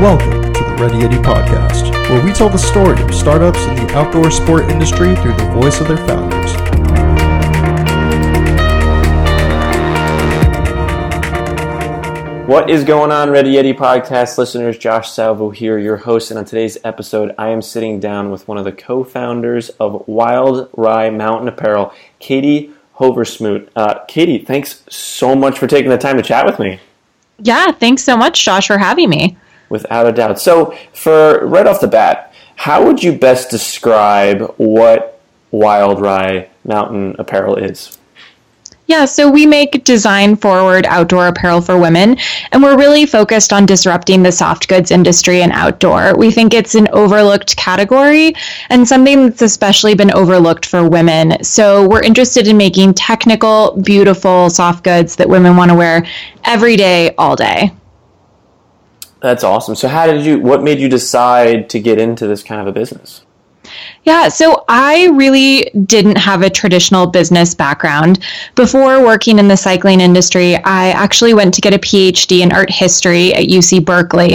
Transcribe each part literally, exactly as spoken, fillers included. Welcome to the Ready Yeti Podcast, where we tell the story of startups in the outdoor sport industry through the voice of their founders. What is going on, Ready Yeti Podcast listeners? Josh Salvo here, your host, and on today's episode, I am sitting down with one of the co-founders of Wild Rye Mountain Apparel, Katie Hoversmoot. Uh, Katie, thanks so much for taking the time to chat with me. Yeah, thanks so much, Josh, for having me. Without a doubt. So, for right off the bat, how would you best describe what Wild Rye Mountain Apparel is? Yeah, so we make design-forward outdoor apparel for women, and we're really focused on disrupting the soft goods industry and outdoor. We think it's an overlooked category and something that's especially been overlooked for women. So we're interested in making technical, beautiful soft goods that women want to wear every day, all day. That's awesome. So how did you, what made you decide to get into this kind of a business? Yeah, so I really didn't have a traditional business background. Before working in the cycling industry, I actually went to get a P H D in art history at U C Berkeley,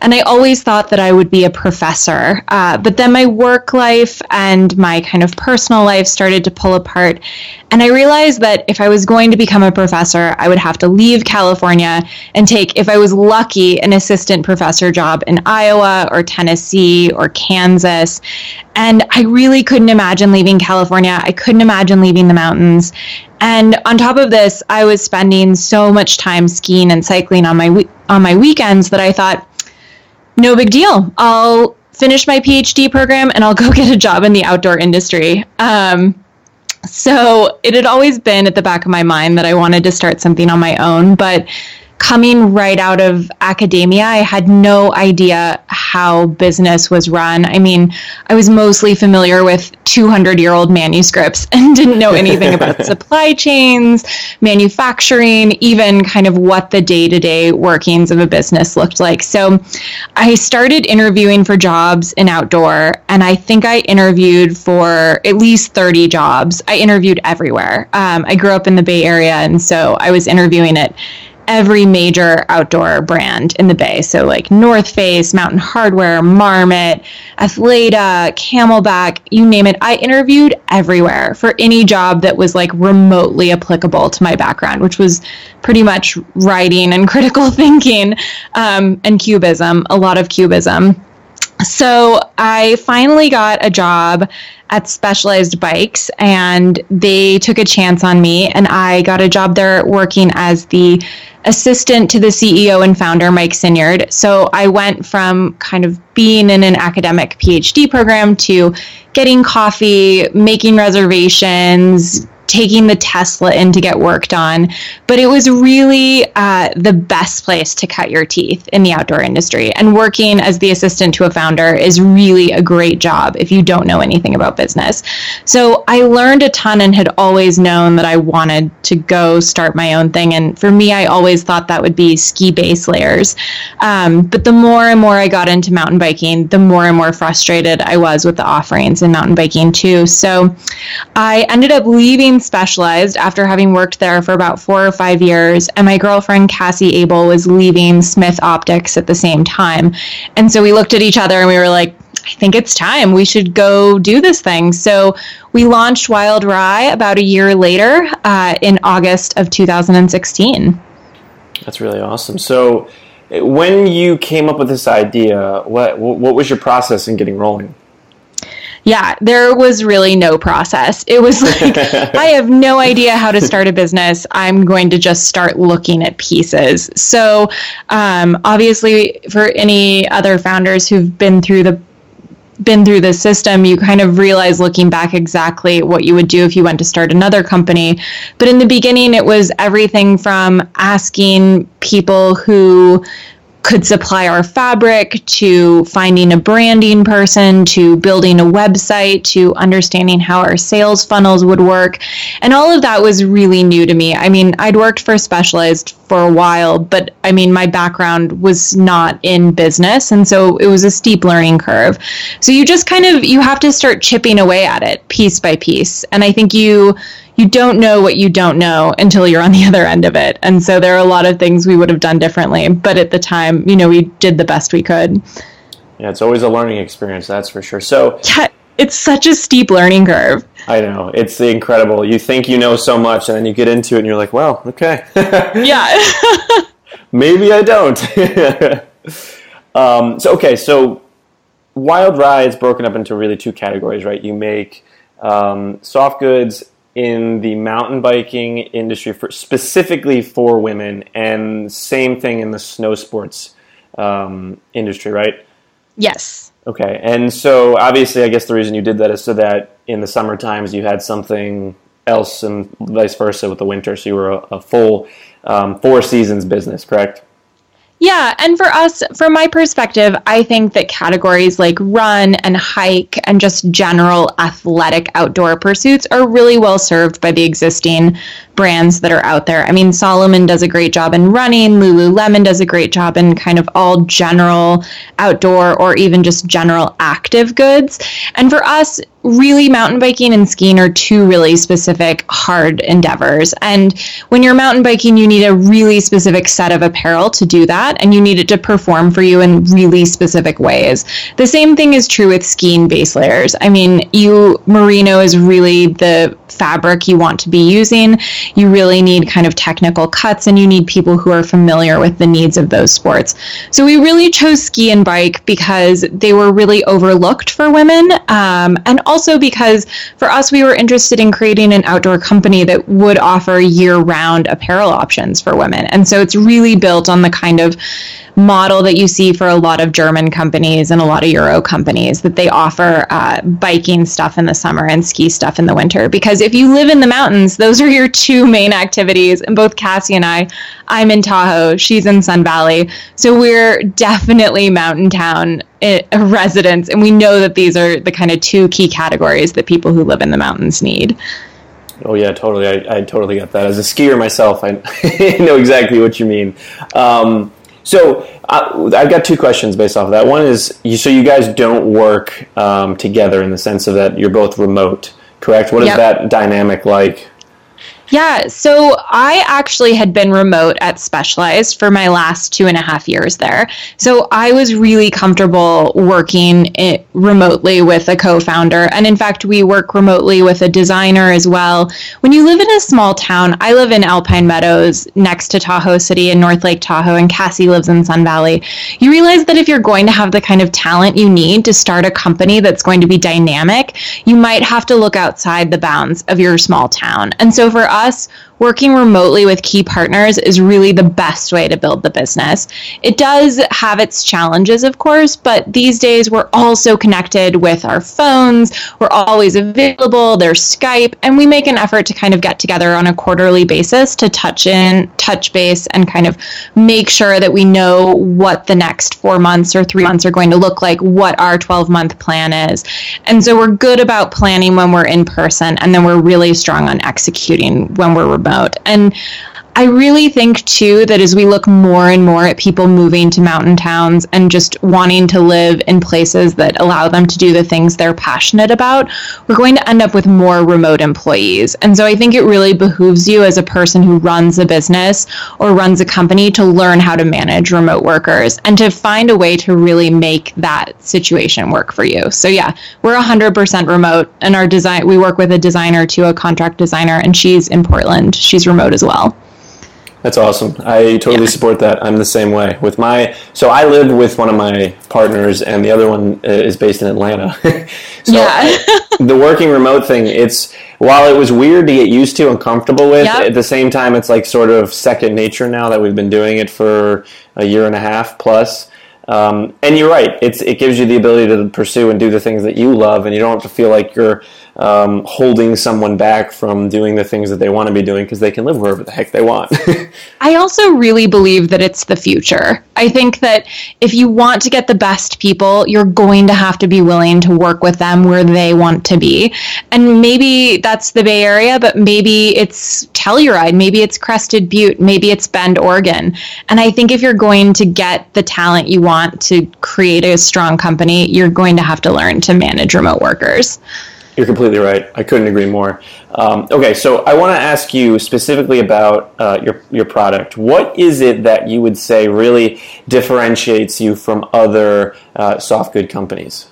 and I always thought that I would be a professor. Uh, but then my work life and my kind of personal life started to pull apart, and I realized that if I was going to become a professor, I would have to leave California and take, if I was lucky, an assistant professor job in Iowa or Tennessee or Kansas. And I really couldn't imagine leaving California. I couldn't imagine leaving the mountains. And on top of this, I was spending so much time skiing and cycling on my we- on my weekends that I thought, no big deal. I'll finish my P H D program and I'll go get a job in the outdoor industry. Um, so it had always been at the back of my mind that I wanted to start something on my own. But coming right out of academia, I had no idea how business was run. I mean, I was mostly familiar with two hundred year old manuscripts and didn't know anything about supply chains, manufacturing, even kind of what the day-to-day workings of a business looked like. So I started interviewing for jobs in outdoor, and I think I interviewed for at least thirty jobs. I interviewed everywhere. Um, I grew up in the Bay Area, and so I was interviewing at every major outdoor brand in the Bay. So like North Face, Mountain Hardware, Marmot, Athleta, Camelback, you name it. I interviewed everywhere for any job that was like remotely applicable to my background, which was pretty much writing and critical thinking, um, and cubism, a lot of cubism. So I finally got a job at Specialized Bikes, and they took a chance on me, and I got a job there working as the assistant to the C E O and founder, Mike Sinyard. So I went from kind of being in an academic P H D program to getting coffee, making reservations, taking the Tesla in to get work done. But it was really uh, the best place to cut your teeth in the outdoor industry. And working as the assistant to a founder is really a great job if you don't know anything about business. So I learned a ton and had always known that I wanted to go start my own thing. And for me, I always thought that would be ski base layers. Um, but the more and more I got into mountain biking, the more and more frustrated I was with the offerings in mountain biking too. So I ended up leaving Specialized after having worked there for about four or five years, and my girlfriend Cassie Abel was leaving Smith Optics at the same time. And so we looked at each other and we were like, I think it's time. We should go do this thing. So we launched Wild Rye about a year later uh, in August of two thousand sixteen. That's really awesome. So when you came up with this idea, what what was your process in getting rolling? Yeah, there was really no process. It was like, I have no idea how to start a business. I'm going to just start looking at pieces. So um, obviously, for any other founders who've been through the been through the system, you kind of realize looking back exactly what you would do if you went to start another company. But in the beginning, it was everything from asking people who could supply our fabric, to finding a branding person, to building a website, to understanding how our sales funnels would work. And all of that was really new to me. I mean, I'd worked for Specialized for a while, but I mean, my background was not in business. And so it was a steep learning curve. So you just kind of, you have to start chipping away at it piece by piece. And I think you, you don't know what you don't know until you're on the other end of it. And so there are a lot of things we would have done differently, but at the time, you know, we did the best we could. Yeah, it's always a learning experience, that's for sure. So yeah, it's such a steep learning curve. I know. It's incredible. You think you know so much, and then you get into it, and you're like, well, okay. Yeah. Maybe I don't. um, so, okay, so Wild Rye is broken up into really two categories, right? You make um, soft goods in the mountain biking industry, for, specifically for women, and same thing in the snow sports um, industry, right? Yes. Okay, and so obviously I guess the reason you did that is so that in the summer times you had something else and vice versa with the winter, so you were a, a full um, four seasons business, correct? Yeah, and for us, from my perspective, I think that categories like run and hike and just general athletic outdoor pursuits are really well served by the existing brands that are out there. I mean, Salomon does a great job in running, Lululemon does a great job in kind of all general outdoor or even just general active goods. And for us, really, mountain biking and skiing are two really specific, hard endeavors. And when you're mountain biking, you need a really specific set of apparel to do that, and you need it to perform for you in really specific ways. The same thing is true with skiing base layers. I mean, you merino is really the fabric you want to be using. You really need kind of technical cuts, and you need people who are familiar with the needs of those sports. So we really chose ski and bike because they were really overlooked for women, um, and also because for us, we were interested in creating an outdoor company that would offer year-round apparel options for women. And so it's really built on the kind of model that you see for a lot of German companies and a lot of Euro companies, that they offer uh, biking stuff in the summer and ski stuff in the winter. Because if you live in the mountains, those are your two main activities. And both Cassie and I, I'm in Tahoe, she's in Sun Valley. So we're definitely mountain town residents. And we know that these are the kind of two key categories that people who live in the mountains need. Oh yeah, totally. I, I totally get that. As a skier myself, I know exactly what you mean. Um, So uh, I've got two questions based off of that. One is, you, so you guys don't work um, together in the sense of that you're both remote, correct? What yep. is that dynamic like? Yeah, so I actually had been remote at Specialized for my last two and a half years there. So I was really comfortable working it remotely with a co-founder. And in fact, we work remotely with a designer as well. When you live in a small town, I live in Alpine Meadows next to Tahoe City in North Lake Tahoe, and Cassie lives in Sun Valley. You realize that if you're going to have the kind of talent you need to start a company that's going to be dynamic, you might have to look outside the bounds of your small town. And so for us, Us, working remotely with key partners is really the best way to build the business. It does have its challenges, of course, but these days we're all so connected with our phones. We're always available. There's Skype, and we make an effort to kind of get together on a quarterly basis to touch in, touch base, and kind of make sure that we know what the next four months or three months are going to look like, what our twelve-month plan is. And so we're good about planning when we're in person, and then we're really strong on executing when we're remote. And I really think, too, that as we look more and more at people moving to mountain towns and just wanting to live in places that allow them to do the things they're passionate about, we're going to end up with more remote employees. And so I think it really behooves you as a person who runs a business or runs a company to learn how to manage remote workers and to find a way to really make that situation work for you. So yeah, we're one hundred percent remote, and our design, we work with a designer, too, a contract designer, and she's in Portland. She's remote as well. That's awesome. I totally yeah. support that. I'm the same way with my, so I live with one of my partners and the other one is based in Atlanta. So yeah. I, the working remote thing, it's, while it was weird to get used to and comfortable with, yep. at the same time, it's like sort of second nature now that we've been doing it for a year and a half plus. Um, and you're right. It's, it gives you the ability to pursue and do the things that you love, and you don't have to feel like you're um, holding someone back from doing the things that they want to be doing, because they can live wherever the heck they want. I also really believe that it's the future. I think that if you want to get the best people, you're going to have to be willing to work with them where they want to be. And maybe that's the Bay Area, but maybe it's Telluride, maybe it's Crested Butte, maybe it's Bend, Oregon. And I think if you're going to get the talent you want, want to create a strong company, you're going to have to learn to manage remote workers. You're completely right. I couldn't agree more. Um, okay, so I want to ask you specifically about uh, your your product. What is it that you would say really differentiates you from other uh, soft good companies?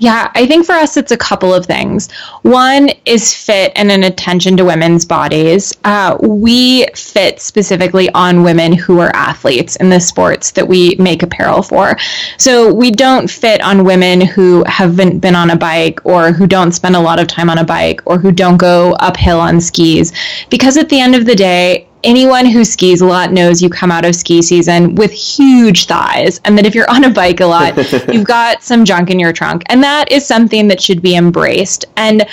Yeah, I think for us it's a couple of things. One is fit and an attention to women's bodies. Uh, we fit specifically on women who are athletes in the sports that we make apparel for. So we don't fit on women who haven't been on a bike or who don't spend a lot of time on a bike or who don't go uphill on skis. Because at the end of the day, anyone who skis a lot knows you come out of ski season with huge thighs, and that if you're on a bike a lot, you've got some junk in your trunk. And that is something that should be embraced. And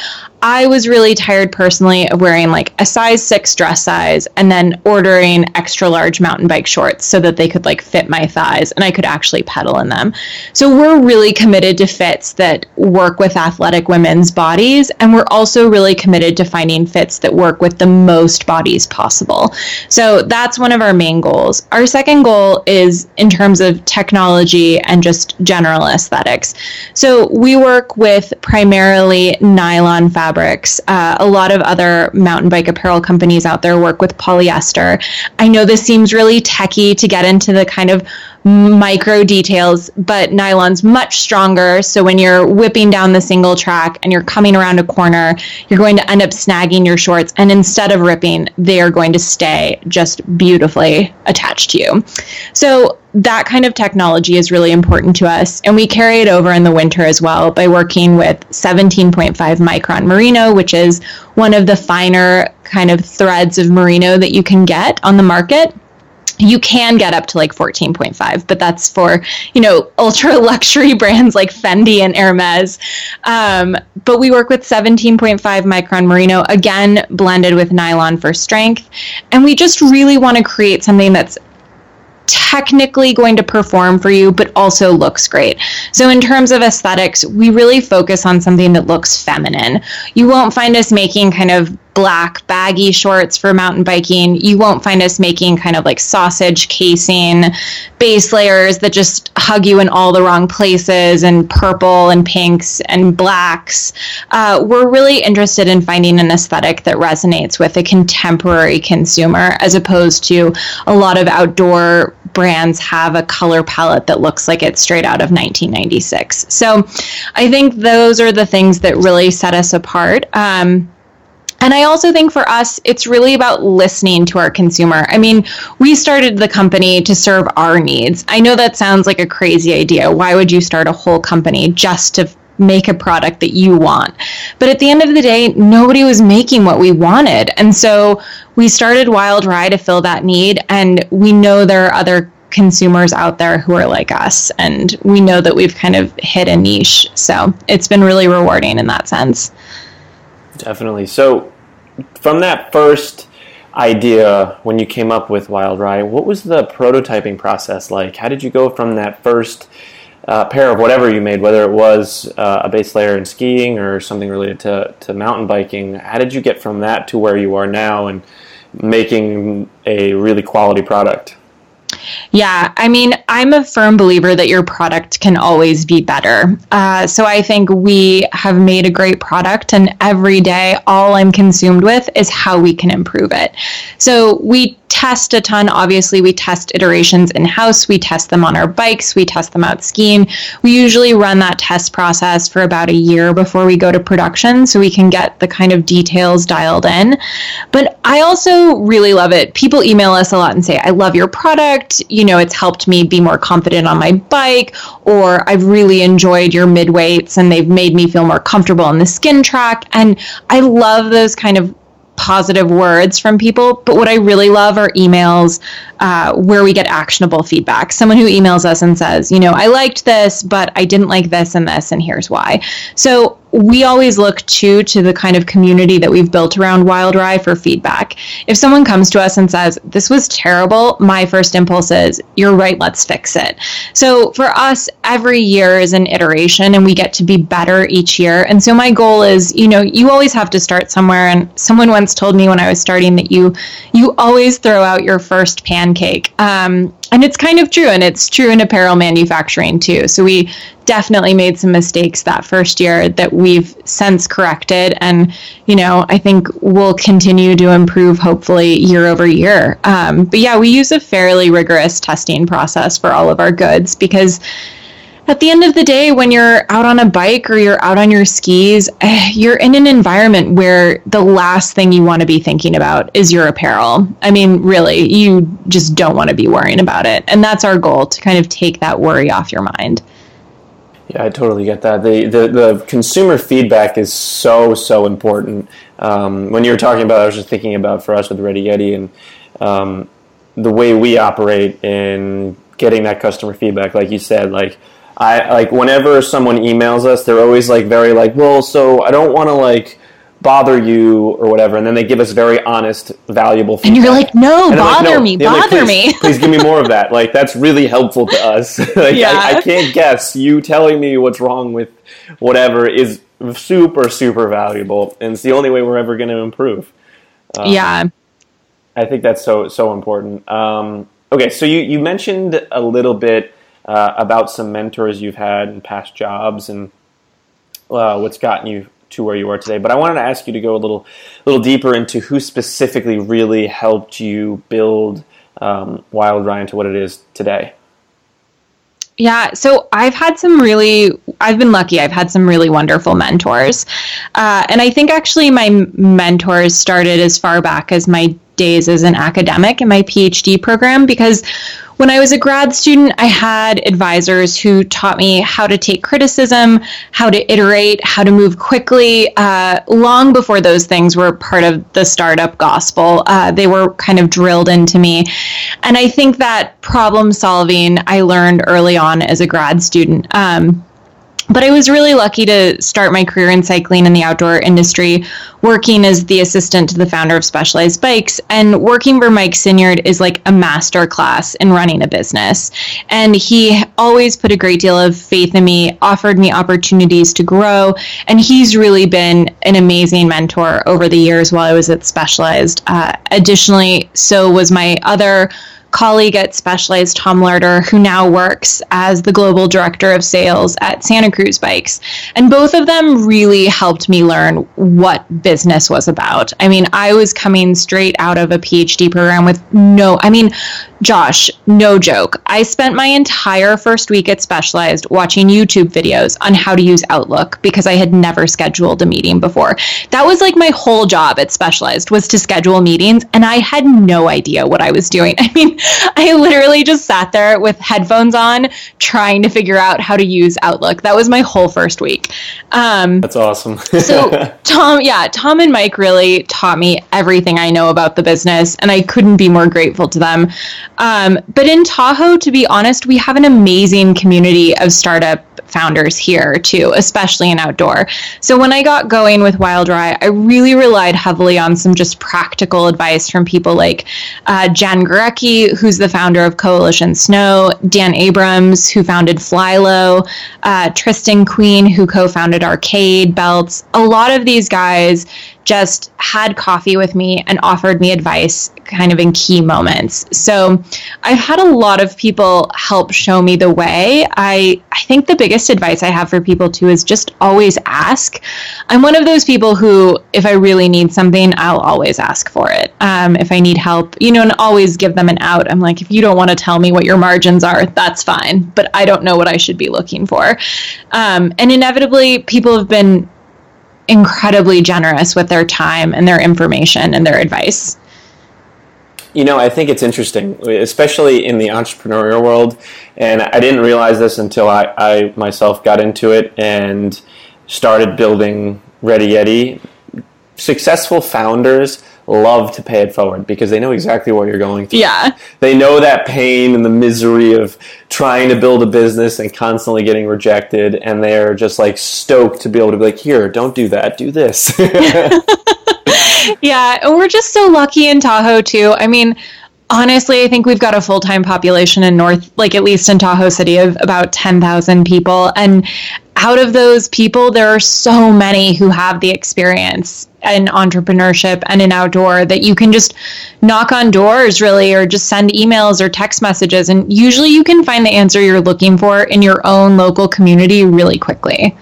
I was really tired personally of wearing like a size six dress size and then ordering extra large mountain bike shorts so that they could like fit my thighs and I could actually pedal in them. So we're really committed to fits that work with athletic women's bodies. And we're also really committed to finding fits that work with the most bodies possible. So that's one of our main goals. Our second goal is in terms of technology and just general aesthetics. So we work with primarily nylon fabric. Fabrics. Uh, a lot of other mountain bike apparel companies out there work with polyester. I know this seems really techie to get into the kind of micro details, but nylon's much stronger. So when you're whipping down the single track and you're coming around a corner, you're going to end up snagging your shorts. And instead of ripping, they are going to stay just beautifully attached to you. So that kind of technology is really important to us. And we carry it over in the winter as well by working with seventeen point five micron merino, which is one of the finer kind of threads of merino that you can get on the market. You can get up to like fourteen point five, but that's for, you know, ultra luxury brands like Fendi and Hermes. Um, but we work with seventeen point five micron merino, again, blended with nylon for strength. And we just really want to create something that's technically going to perform for you, but also looks great. So in terms of aesthetics, we really focus on something that looks feminine. You won't find us making kind of black baggy shorts for mountain biking. You won't find us making kind of like sausage casing base layers that just hug you in all the wrong places, and purple and pinks and blacks. Uh, we're really interested in finding an aesthetic that resonates with a contemporary consumer, as opposed to a lot of outdoor brands have a color palette that looks like it's straight out of nineteen ninety-six. So I think those are the things that really set us apart. Um, And I also think for us, it's really about listening to our consumer. I mean, we started the company to serve our needs. I know that sounds like a crazy idea. Why would you start a whole company just to make a product that you want? But at the end of the day, nobody was making what we wanted. And so we started Wild Rye to fill that need. And we know there are other consumers out there who are like us. And we know that we've kind of hit a niche. So it's been really rewarding in that sense. Definitely. So from that first idea, when you came up with Wild Rye, what was the prototyping process like? How did you go from that first uh, pair of whatever you made, whether it was uh, a base layer in skiing or something related to, to mountain biking? How did you get from that to where you are now and making a really quality product? Yeah, I mean, I'm a firm believer that your product can always be better. Uh, so I think we have made a great product, and every day all I'm consumed with is how we can improve it. So we test a ton. Obviously, we test iterations in-house. We test them on our bikes. We test them out skiing. We usually run that test process for about a year before we go to production so we can get the kind of details dialed in. But I also really love it. People email us a lot and say, I love your product. You know, it's helped me be more confident on my bike, or I've really enjoyed your midweights and they've made me feel more comfortable on the skin track. And I love those kind of positive words from people. But what I really love are emails uh, where we get actionable feedback. Someone who emails us and says, you know, I liked this, but I didn't like this and this, and here's why. So we always look too to the kind of community that we've built around Wild Rye for feedback. If someone comes to us and says, this was terrible, my first impulse is, you're right, let's fix it. So for us, every year is an iteration, and we get to be better each year. And so my goal is, you know, you always have to start somewhere. And someone once told me when I was starting that you you always throw out your first pancake. Um, And it's kind of true, and it's true in apparel manufacturing too. So we definitely made some mistakes that first year that we've since corrected. And, you know, I think we'll continue to improve hopefully year over year. Um, but yeah, we use a fairly rigorous testing process for all of our goods, because at the end of the day, when you're out on a bike or you're out on your skis, you're in an environment where the last thing you want to be thinking about is your apparel. I mean, really, you just don't want to be worrying about it. And that's our goal, to kind of take that worry off your mind. Yeah, I totally get that. The the, the consumer feedback is so, so important. Um, when you were talking about it, I was just thinking about for us with Ready Yeti and um, the way we operate in getting that customer feedback, like you said, like, I like whenever someone emails us, they're always like very like, well, so I don't want to like bother you or whatever, and then they give us very honest, valuable feedback. And you're like, no, bother like, no. me, bother like, please, me. Please give me more of that. Like, that's really helpful to us. like, yeah. I, I can't guess. You telling me what's wrong with whatever is super, super valuable, and it's the only way we're ever going to improve. Um, yeah, I think that's so so important. Um, okay, so you you mentioned a little bit. Uh, about some mentors you've had in past jobs and uh, what's gotten you to where you are today. But I wanted to ask you to go a little little deeper into who specifically really helped you build um, Wild Rye to what it is today. Yeah, so I've had some really, I've been lucky, I've had some really wonderful mentors. Uh, and I think actually my mentors started as far back as my days as an academic in my PhD program, because when I was a grad student, I had advisors who taught me how to take criticism, how to iterate, how to move quickly, uh, long before those things were part of the startup gospel. Uh, they were kind of drilled into me. And I think that problem solving I learned early on as a grad student. Um, But I was really lucky to start my career in cycling in the outdoor industry, working as the assistant to the founder of Specialized Bikes. And working for Mike Sinyard is like a master class in running a business. And he always put a great deal of faith in me, offered me opportunities to grow. And he's really been an amazing mentor over the years while I was at Specialized. Uh, additionally, so was my other colleague at Specialized, Tom Larder, who now works as the global director of sales at Santa Cruz Bikes. And both of them really helped me learn what business was about. I mean, I was coming straight out of a PhD program with no, I mean, Josh, no joke. I spent my entire first week at Specialized watching YouTube videos on how to use Outlook because I had never scheduled a meeting before. That was like my whole job at Specialized, was to schedule meetings, and I had no idea what I was doing. I mean, I literally just sat there with headphones on trying to figure out how to use Outlook. That was my whole first week. Um, That's awesome. So Tom, yeah, Tom and Mike really taught me everything I know about the business, and I couldn't be more grateful to them. Um, but in Tahoe, to be honest, we have an amazing community of startup founders here too, especially in outdoor. So when I got going with Wild Rye, I really relied heavily on some just practical advice from people like uh, Jen Gorecki, who's the founder of Coalition Snow, Dan Abrams, who founded Flylow, uh, Tristan Queen, who co-founded Arcade Belts. A lot of these guys just had coffee with me and offered me advice kind of in key moments. So I've had a lot of people help show me the way. I, I think the biggest advice I have for people too is just always ask. I'm one of those people who, if I really need something, I'll always ask for it. Um, if I need help, you know, and always give them an out. I'm like, if you don't want to tell me what your margins are, that's fine, but I don't know what I should be looking for. Um, and inevitably, people have been incredibly generous with their time and their information and their advice. You know, I think it's interesting, especially in the entrepreneurial world, and I didn't realize this until I, I myself got into it and started building Ready Yeti. Successful founders love to pay it forward because they know exactly what you're going through. Yeah. They know that pain and the misery of trying to build a business and constantly getting rejected, and they're just like stoked to be able to be like, here, don't do that, do this. Yeah, and we're just so lucky in Tahoe too. I mean, honestly, I think we've got a full-time population in North, like at least in Tahoe City, of about ten thousand people. And out of those people, there are so many who have the experience in entrepreneurship and in outdoor that you can just knock on doors, really, or just send emails or text messages. And usually you can find the answer you're looking for in your own local community really quickly.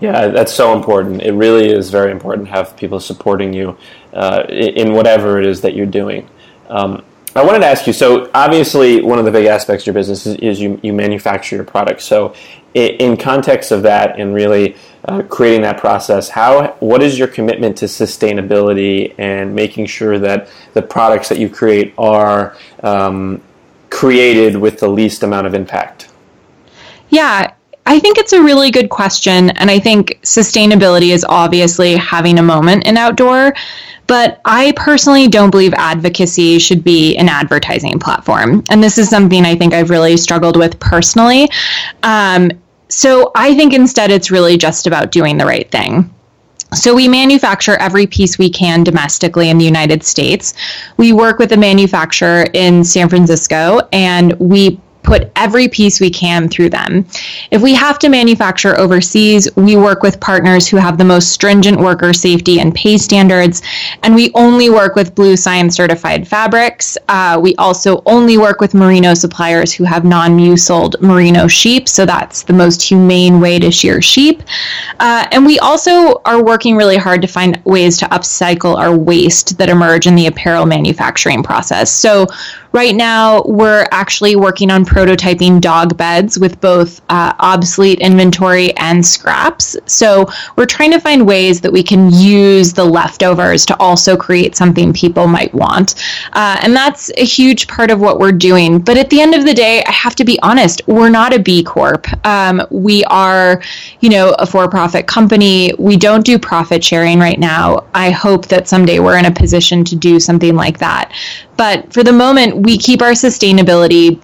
Yeah, that's so important. It really is very important to have people supporting you uh, in whatever it is that you're doing. Um, I wanted to ask you, so obviously one of the big aspects of your business is, is you, you manufacture your products. So in context of that and really uh, creating that process, how what is your commitment to sustainability and making sure that the products that you create are um, created with the least amount of impact? Yeah, I think it's a really good question, and I think sustainability is obviously having a moment in outdoor, but I personally don't believe advocacy should be an advertising platform, and this is something I think I've really struggled with personally. Um, so I think instead it's really just about doing the right thing. So we manufacture every piece we can domestically in the United States. We work with a manufacturer in San Francisco, and we put every piece we can through them. If we have to manufacture overseas, we work with partners who have the most stringent worker safety and pay standards, and we only work with Blue Science certified fabrics. Uh, we also only work with merino suppliers who have non-museled merino sheep, so that's the most humane way to shear sheep. Uh, and we also are working really hard to find ways to upcycle our waste that emerge in the apparel manufacturing process. So right now, we're actually working on prototyping dog beds with both uh, obsolete inventory and scraps. So we're trying to find ways that we can use the leftovers to also create something people might want. Uh, and that's a huge part of what we're doing. But at the end of the day, I have to be honest, we're not a B Corp. Um, we are, you know, a for-profit company. We don't do profit sharing right now. I hope that someday we're in a position to do something like that. But for the moment, we keep our sustainability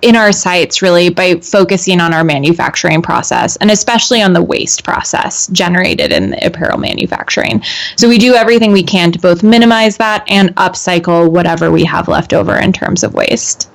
in our sights really by focusing on our manufacturing process and especially on the waste process generated in the apparel manufacturing. So we do everything we can to both minimize that and upcycle whatever we have left over in terms of waste.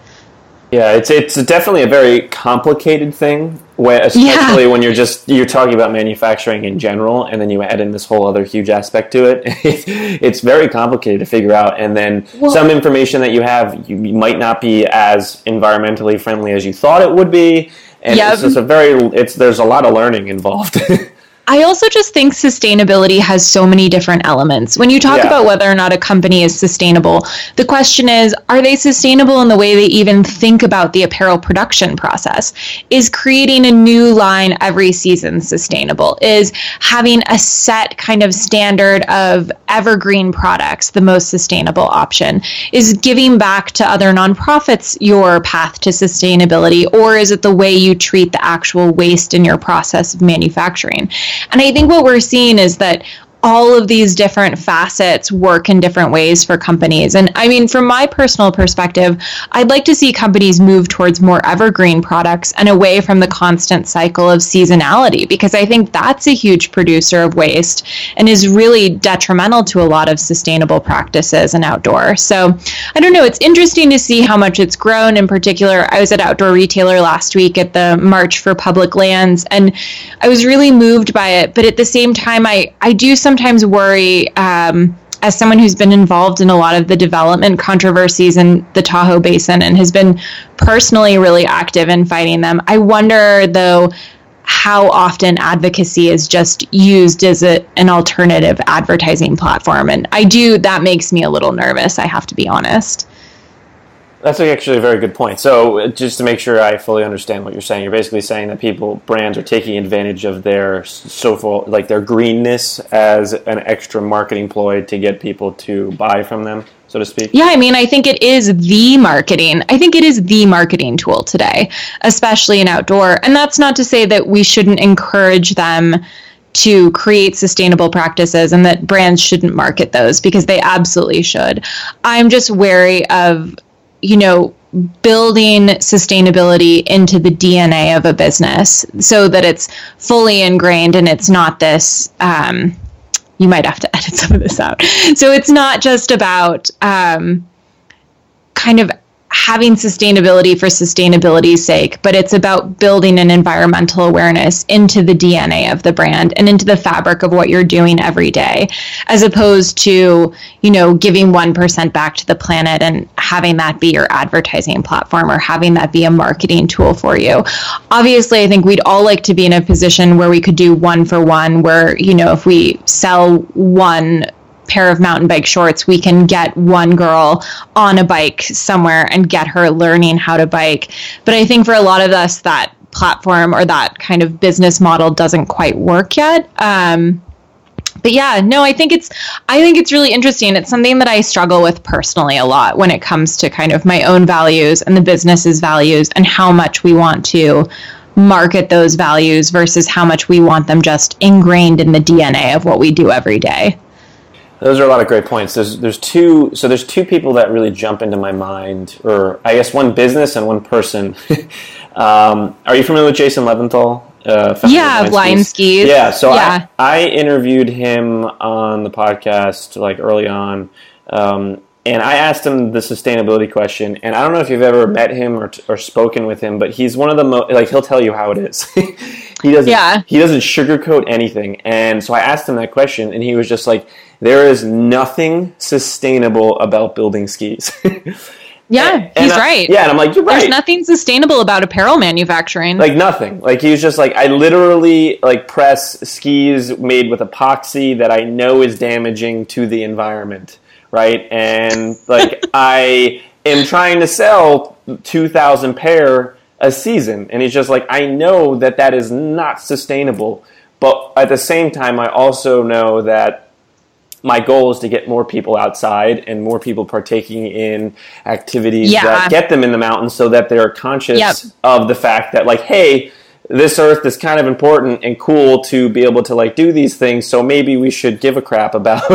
Yeah, it's it's definitely a very complicated thing, especially yeah. when you're just you're talking about manufacturing in general, and then you add in this whole other huge aspect to it. It's very complicated to figure out, and then well, some information that you have you might not be as environmentally friendly as you thought it would be, and yep. it's just a very it's there's a lot of learning involved. I also just think sustainability has so many different elements. When you talk yeah. about whether or not a company is sustainable, the question is, are they sustainable in the way they even think about the apparel production process? Is creating a new line every season sustainable? Is having a set kind of standard of evergreen products the most sustainable option? Is giving back to other nonprofits your path to sustainability, or is it the way you treat the actual waste in your process of manufacturing? And I think what we're seeing is that all of these different facets work in different ways for companies. And I mean, from my personal perspective, I'd like to see companies move towards more evergreen products and away from the constant cycle of seasonality, because I think that's a huge producer of waste and is really detrimental to a lot of sustainable practices and outdoor. So I don't know, it's interesting to see how much it's grown. In particular, I was at Outdoor Retailer last week at the March for Public Lands, and I was really moved by it. But at the same time, I, I do sometimes sometimes worry um, as someone who's been involved in a lot of the development controversies in the Tahoe Basin and has been personally really active in fighting them. I wonder, though, how often advocacy is just used as a, an alternative advertising platform. And I do, that makes me a little nervous, I have to be honest. That's actually a very good point. So just to make sure I fully understand what you're saying, you're basically saying that people, brands are taking advantage of their so like their greenness as an extra marketing ploy to get people to buy from them, so to speak? Yeah, I mean, I think it is the marketing. I think it is the marketing tool today, especially in outdoor. And that's not to say that we shouldn't encourage them to create sustainable practices and that brands shouldn't market those, because they absolutely should. I'm just wary of, you know, building sustainability into the D N A of a business so that it's fully ingrained and it's not this, um, you might have to edit some of this out. So it's not just about um, kind of having sustainability for sustainability's sake, but it's about building an environmental awareness into the D N A of the brand and into the fabric of what you're doing every day, as opposed to, you know, giving one percent back to the planet and having that be your advertising platform or having that be a marketing tool for you. Obviously, I think we'd all like to be in a position where we could do one for one, where, you know, if we sell one pair of mountain bike shorts, we can get one girl on a bike somewhere and get her learning how to bike. But I think for a lot of us, that platform or that kind of business model doesn't quite work yet. Um, but yeah, no, I think it's, I think it's really interesting. It's something that I struggle with personally a lot when it comes to kind of my own values and the business's values and how much we want to market those values versus how much we want them just ingrained in the D N A of what we do every day. Those are a lot of great points. There's there's two so there's two people that really jump into my mind, or I guess one business and one person. um, are you familiar with Jason Leventhal? Uh, yeah, Blind Skis. Yeah, so yeah. I, I interviewed him on the podcast like early on, um, and I asked him the sustainability question. And I don't know if you've ever met him or or spoken with him, but he's one of the most, like, he'll tell you how it is. he doesn't yeah. he doesn't sugarcoat anything. And so I asked him that question, and he was just like, there is nothing sustainable about building skis. Yeah, and he's I, right. Yeah, and I'm like, you're right. There's nothing sustainable about apparel manufacturing. Like, nothing. Like, he was just like, I literally, like, press skis made with epoxy that I know is damaging to the environment, right? And, like, I am trying to sell two thousand pair a season. And he's just like, I know that that is not sustainable. But at the same time, I also know that my goal is to get more people outside and more people partaking in activities yeah. that get them in the mountains, so that they're conscious yep. of the fact that, like, hey, this earth is kind of important and cool to be able to, like, do these things. So maybe we should give a crap about,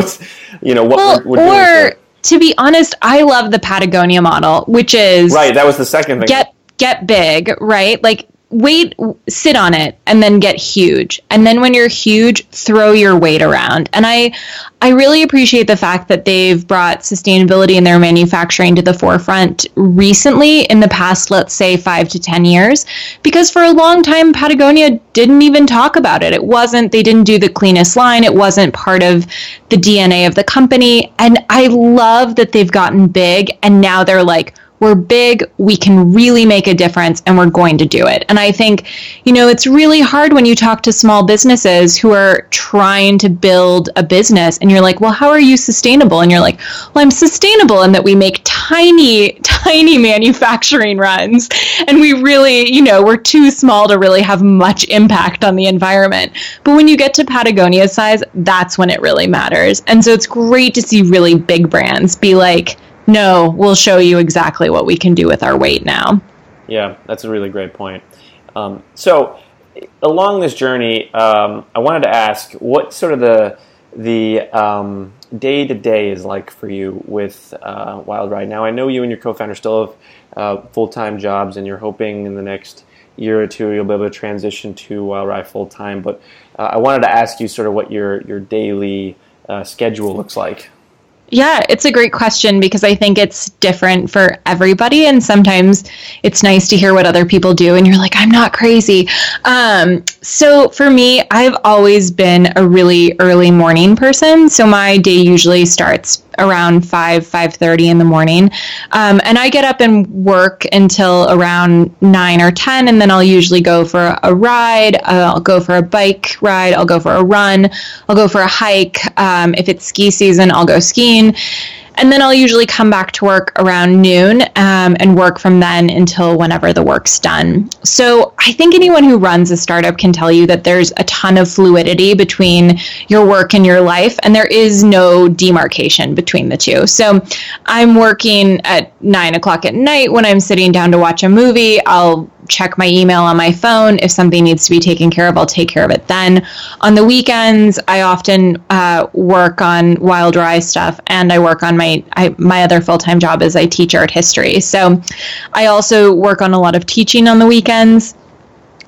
you know, what well, we're, we're doing. Or, to be honest, I love the Patagonia model, which is... Right, that was the second thing. Get, get big, right? Like, wait, sit on it, and then get huge. And then when you're huge, throw your weight around. And I I really appreciate the fact that they've brought sustainability in their manufacturing to the forefront recently, in the past, let's say, five to ten years, because for a long time, Patagonia didn't even talk about it. It wasn't, they didn't do the cleanest line. It wasn't part of the D N A of the company. And I love that they've gotten big, and now they're like, we're big, we can really make a difference, and we're going to do it. And I think, you know, it's really hard when you talk to small businesses who are trying to build a business, and you're like, well, how are you sustainable? And you're like, well, I'm sustainable in that we make tiny, tiny manufacturing runs, and we really, you know, we're too small to really have much impact on the environment. But when you get to Patagonia's size, that's when it really matters. And so it's great to see really big brands be like, no, we'll show you exactly what we can do with our weight now. Yeah, that's a really great point. Um, so along this journey, um, I wanted to ask what sort of the the um, day-to-day is like for you with uh, Wild Rye. Now, I know you and your co-founder still have uh, full-time jobs, and you're hoping in the next year or two you'll be able to transition to Wild Rye full-time, but uh, I wanted to ask you sort of what your, your daily uh, schedule looks like. Yeah, it's a great question, because I think it's different for everybody, and sometimes it's nice to hear what other people do, and you're like, I'm not crazy. Um, so for me, I've always been a really early morning person, so my day usually starts around five, five thirty in the morning. Um, and I get up and work until around nine or ten, and then I'll usually go for a ride. Uh, I'll go for a bike ride. I'll go for a run. I'll go for a hike. Um, if it's ski season, I'll go skiing. And then I'll usually come back to work around noon um, and work from then until whenever the work's done. So I think anyone who runs a startup can tell you that there's a ton of fluidity between your work and your life, and there is no demarcation between the two. So I'm working at nine o'clock at night. When I'm sitting down to watch a movie, I'll check my email on my phone. If something needs to be taken care of, I'll take care of it then. On the weekends, I often uh, work on Wild Rye stuff, and I work on my I, my other full-time job is I teach art history. So I also work on a lot of teaching on the weekends.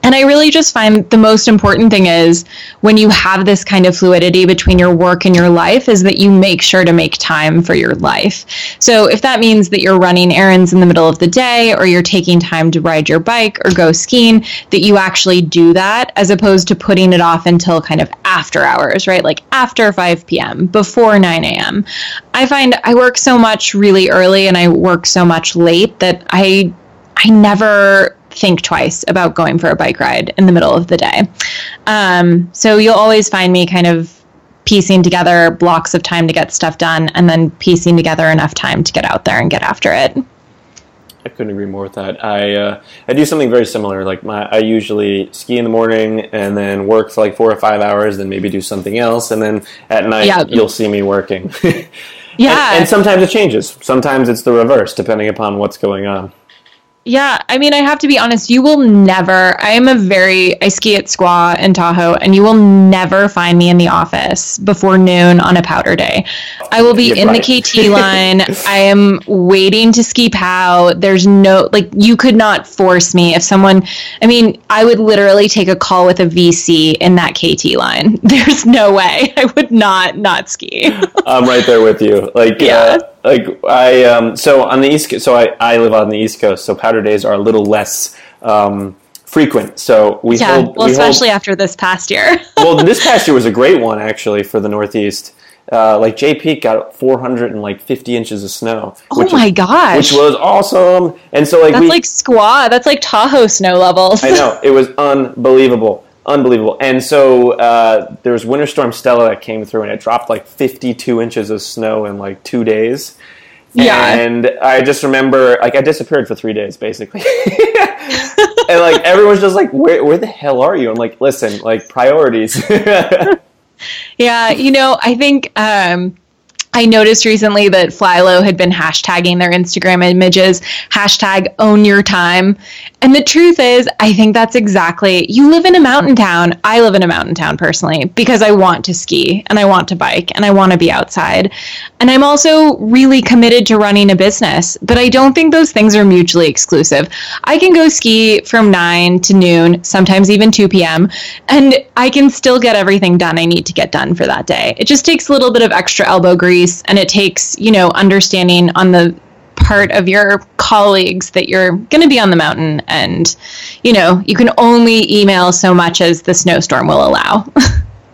And I really just find the most important thing is when you have this kind of fluidity between your work and your life is that you make sure to make time for your life. So if that means that you're running errands in the middle of the day or you're taking time to ride your bike or go skiing, that you actually do that as opposed to putting it off until kind of after hours, right? Like after five p.m., before nine a.m. I find I work so much really early and I work so much late that I I never think twice about going for a bike ride in the middle of the day. Um, so you'll always find me kind of piecing together blocks of time to get stuff done and then piecing together enough time to get out there and get after it. I couldn't agree more with that. I uh, I do something very similar. Like my, I usually ski in the morning and then work for like four or five hours, then maybe do something else. And then at night, yeah. You'll see me working. Yeah. And, and sometimes it changes. Sometimes it's the reverse, depending upon what's going on. Yeah, I mean, I have to be honest, you will never, I am a very, I ski at Squaw in Tahoe, and you will never find me in the office before noon on a powder day. I will be You're in right. the K T line, I am waiting to ski POW, there's no, like, you could not force me if someone, I mean, I would literally take a call with a V C in that K T line. There's no way, I would not, not ski. I'm right there with you, like, yeah. Uh, Like I, um, so on the East Coast, so I, I live on the East Coast, so powder days are a little less, um, frequent. So we yeah, hold, well, we especially hold, after this past year. Well, this past year was a great one actually for the Northeast. Uh, like Jay Peak got four hundred fifty inches of snow. Oh which my is, gosh. Which was awesome. And so like, that's we, like Squaw, that's like Tahoe snow levels. I know. It was unbelievable. Unbelievable. And so uh, there was Winter Storm Stella that came through and it dropped like fifty-two inches of snow in like two days. Yeah. And I just remember, like, I disappeared for three days basically. And like, everyone's just like, where, where the hell are you? I'm like, listen, like, priorities. Yeah. You know, I think, um, I noticed recently that Flylow had been hashtagging their Instagram images, hashtag own your time. And the truth is, I think that's exactly, you live in a mountain town. I live in a mountain town personally because I want to ski and I want to bike and I want to be outside. And I'm also really committed to running a business, but I don't think those things are mutually exclusive. I can go ski from nine to noon, sometimes even two p.m., and I can still get everything done I need to get done for that day. It just takes a little bit of extra elbow grease. And it takes, you know, understanding on the part of your colleagues that you're going to be on the mountain and, you know, you can only email so much as the snowstorm will allow.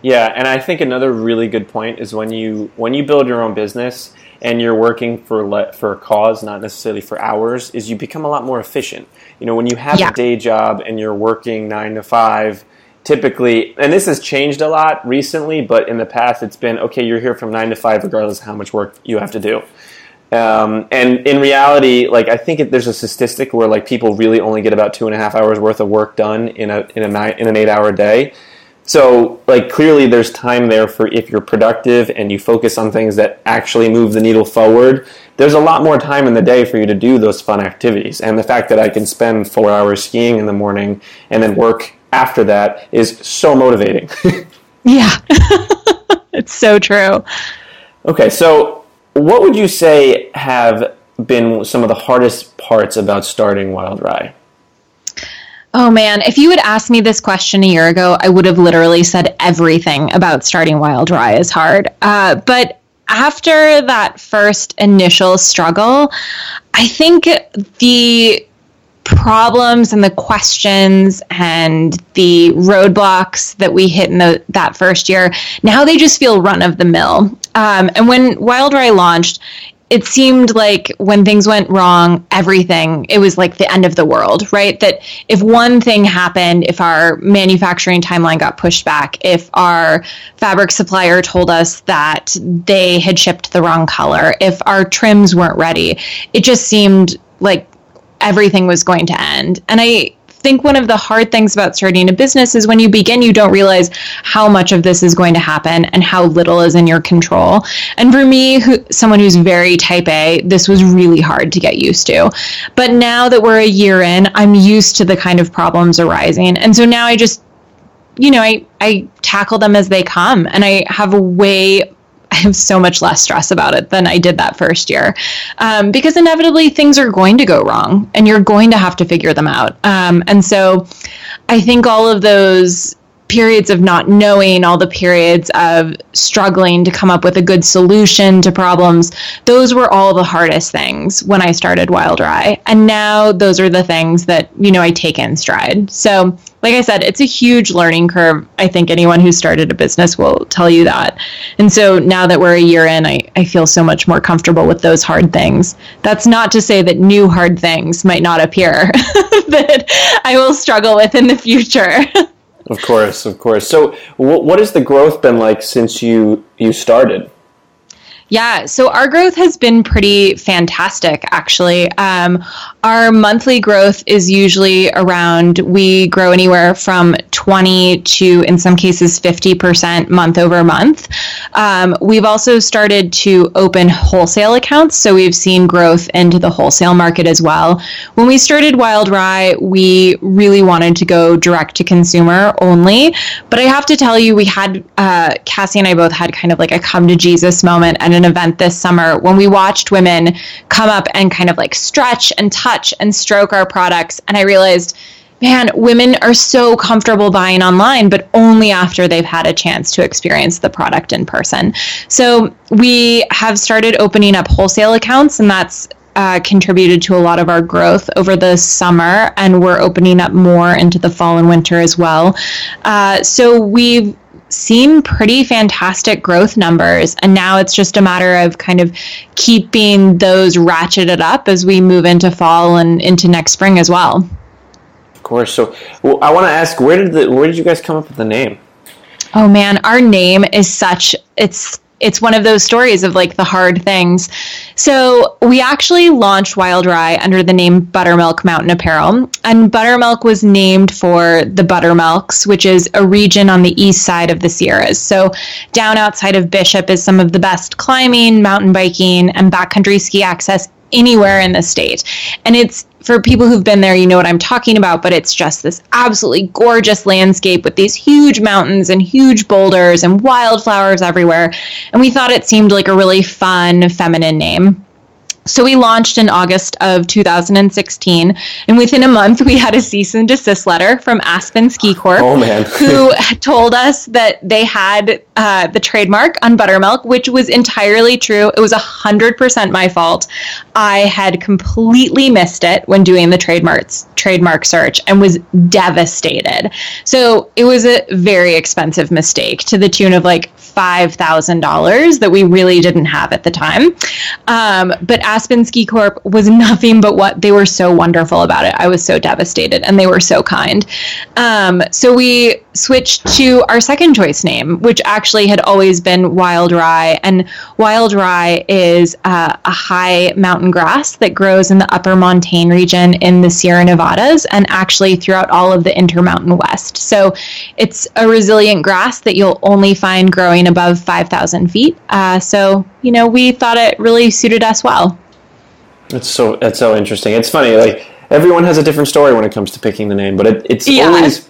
Yeah. And I think another really good point is when you, when you build your own business and you're working for le- for a cause, not necessarily for hours, is you become a lot more efficient. You know, when you have yeah. a day job and you're working nine to five, typically, and this has changed a lot recently, but in the past it's been, okay, you're here from nine to five regardless of how much work you have to do. Um, and in reality, like I think if there's a statistic where like people really only get about two and a half hours worth of work done in a in a nine, in an eight hour day. So like clearly there's time there for if you're productive and you focus on things that actually move the needle forward. There's a lot more time in the day for you to do those fun activities. And the fact that I can spend four hours skiing in the morning and then work after that is so motivating. Yeah. It's so true. Okay, so what would you say have been some of the hardest parts about starting Wild Rye? Oh man, if you had asked me this question a year ago, I would have literally said everything about starting Wild Rye is hard. Uh, but after that first initial struggle, I think the problems and the questions and the roadblocks that we hit in the, that first year, now they just feel run of the mill. Um, and when Wild Rye launched, it seemed like when things went wrong, everything, it was like the end of the world, right? That if one thing happened, if our manufacturing timeline got pushed back, if our fabric supplier told us that they had shipped the wrong color, if our trims weren't ready, it just seemed like everything was going to end. And I think one of the hard things about starting a business is when you begin, you don't realize how much of this is going to happen and how little is in your control. And for me, who, someone who's very type A, this was really hard to get used to. But now that we're a year in, I'm used to the kind of problems arising. And so now I just, you know, I, I tackle them as they come, and I have a way I have so much less stress about it than I did that first year, um, because inevitably things are going to go wrong and you're going to have to figure them out. Um, and so I think all of those periods of not knowing, all the periods of struggling to come up with a good solution to problems, those were all the hardest things when I started Wild Rye. And now those are the things that, you know, I take in stride. So like I said, it's a huge learning curve. I think anyone who started a business will tell you that. And so now that we're a year in, I, I feel so much more comfortable with those hard things. That's not to say that new hard things might not appear that I will struggle with in the future. Of course, of course. So w- what has the growth been like since you, you started? Yeah, so our growth has been pretty fantastic, actually. Um, our monthly growth is usually around, we grow anywhere from twenty to, in some cases, fifty percent month over month. Um, we've also started to open wholesale accounts, so we've seen growth into the wholesale market as well. When we started Wild Rye, we really wanted to go direct to consumer only, but I have to tell you, we had, uh, Cassie and I both had kind of like a come to Jesus moment and an event this summer when we watched women come up and kind of like stretch and touch and stroke our products. And I realized, man, women are so comfortable buying online, but only after they've had a chance to experience the product in person. So we have started opening up wholesale accounts, and that's uh, contributed to a lot of our growth over the summer. And we're opening up more into the fall and winter as well. Uh, so we've seen pretty fantastic growth numbers, and now it's just a matter of kind of keeping those ratcheted up as we move into fall and into next spring as well. Of course. So well, I want to ask, where did the where did you guys come up with the name? Oh man, our name is such it's it's one of those stories of like the hard things. So we actually launched Wild Rye under the name Buttermilk Mountain Apparel, and Buttermilk was named for the Buttermilks, which is a region on the east side of the Sierras. So down outside of Bishop is some of the best climbing, mountain biking, and backcountry ski access anywhere in the state. And it's, for people who've been there, you know what I'm talking about, but it's just this absolutely gorgeous landscape with these huge mountains and huge boulders and wildflowers everywhere. And we thought it seemed like a really fun, feminine name. So we launched in August of two thousand sixteen, and within a month, we had a cease and desist letter from Aspen Ski Corp, oh, man. who told us that they had uh, the trademark on Buttermilk, which was entirely true. It was one hundred percent my fault. I had completely missed it when doing the trademarks, trademark search and was devastated. So it was a very expensive mistake to the tune of like five thousand dollars that we really didn't have at the time. Um, but Aspen Ski Corp was nothing but what they were so wonderful about it. I was so devastated, and they were so kind. Um, so we switched to our second choice name, which actually had always been Wild Rye. And Wild Rye is uh, a high mountain grass that grows in the upper montane region in the Sierra Nevadas and actually throughout all of the Intermountain West. So it's a resilient grass that you'll only find growing above five thousand feet. Uh, so, you know, we thought it really suited us well. That's so, that's so interesting. It's funny, like everyone has a different story when it comes to picking the name, but it, it's yeah. always...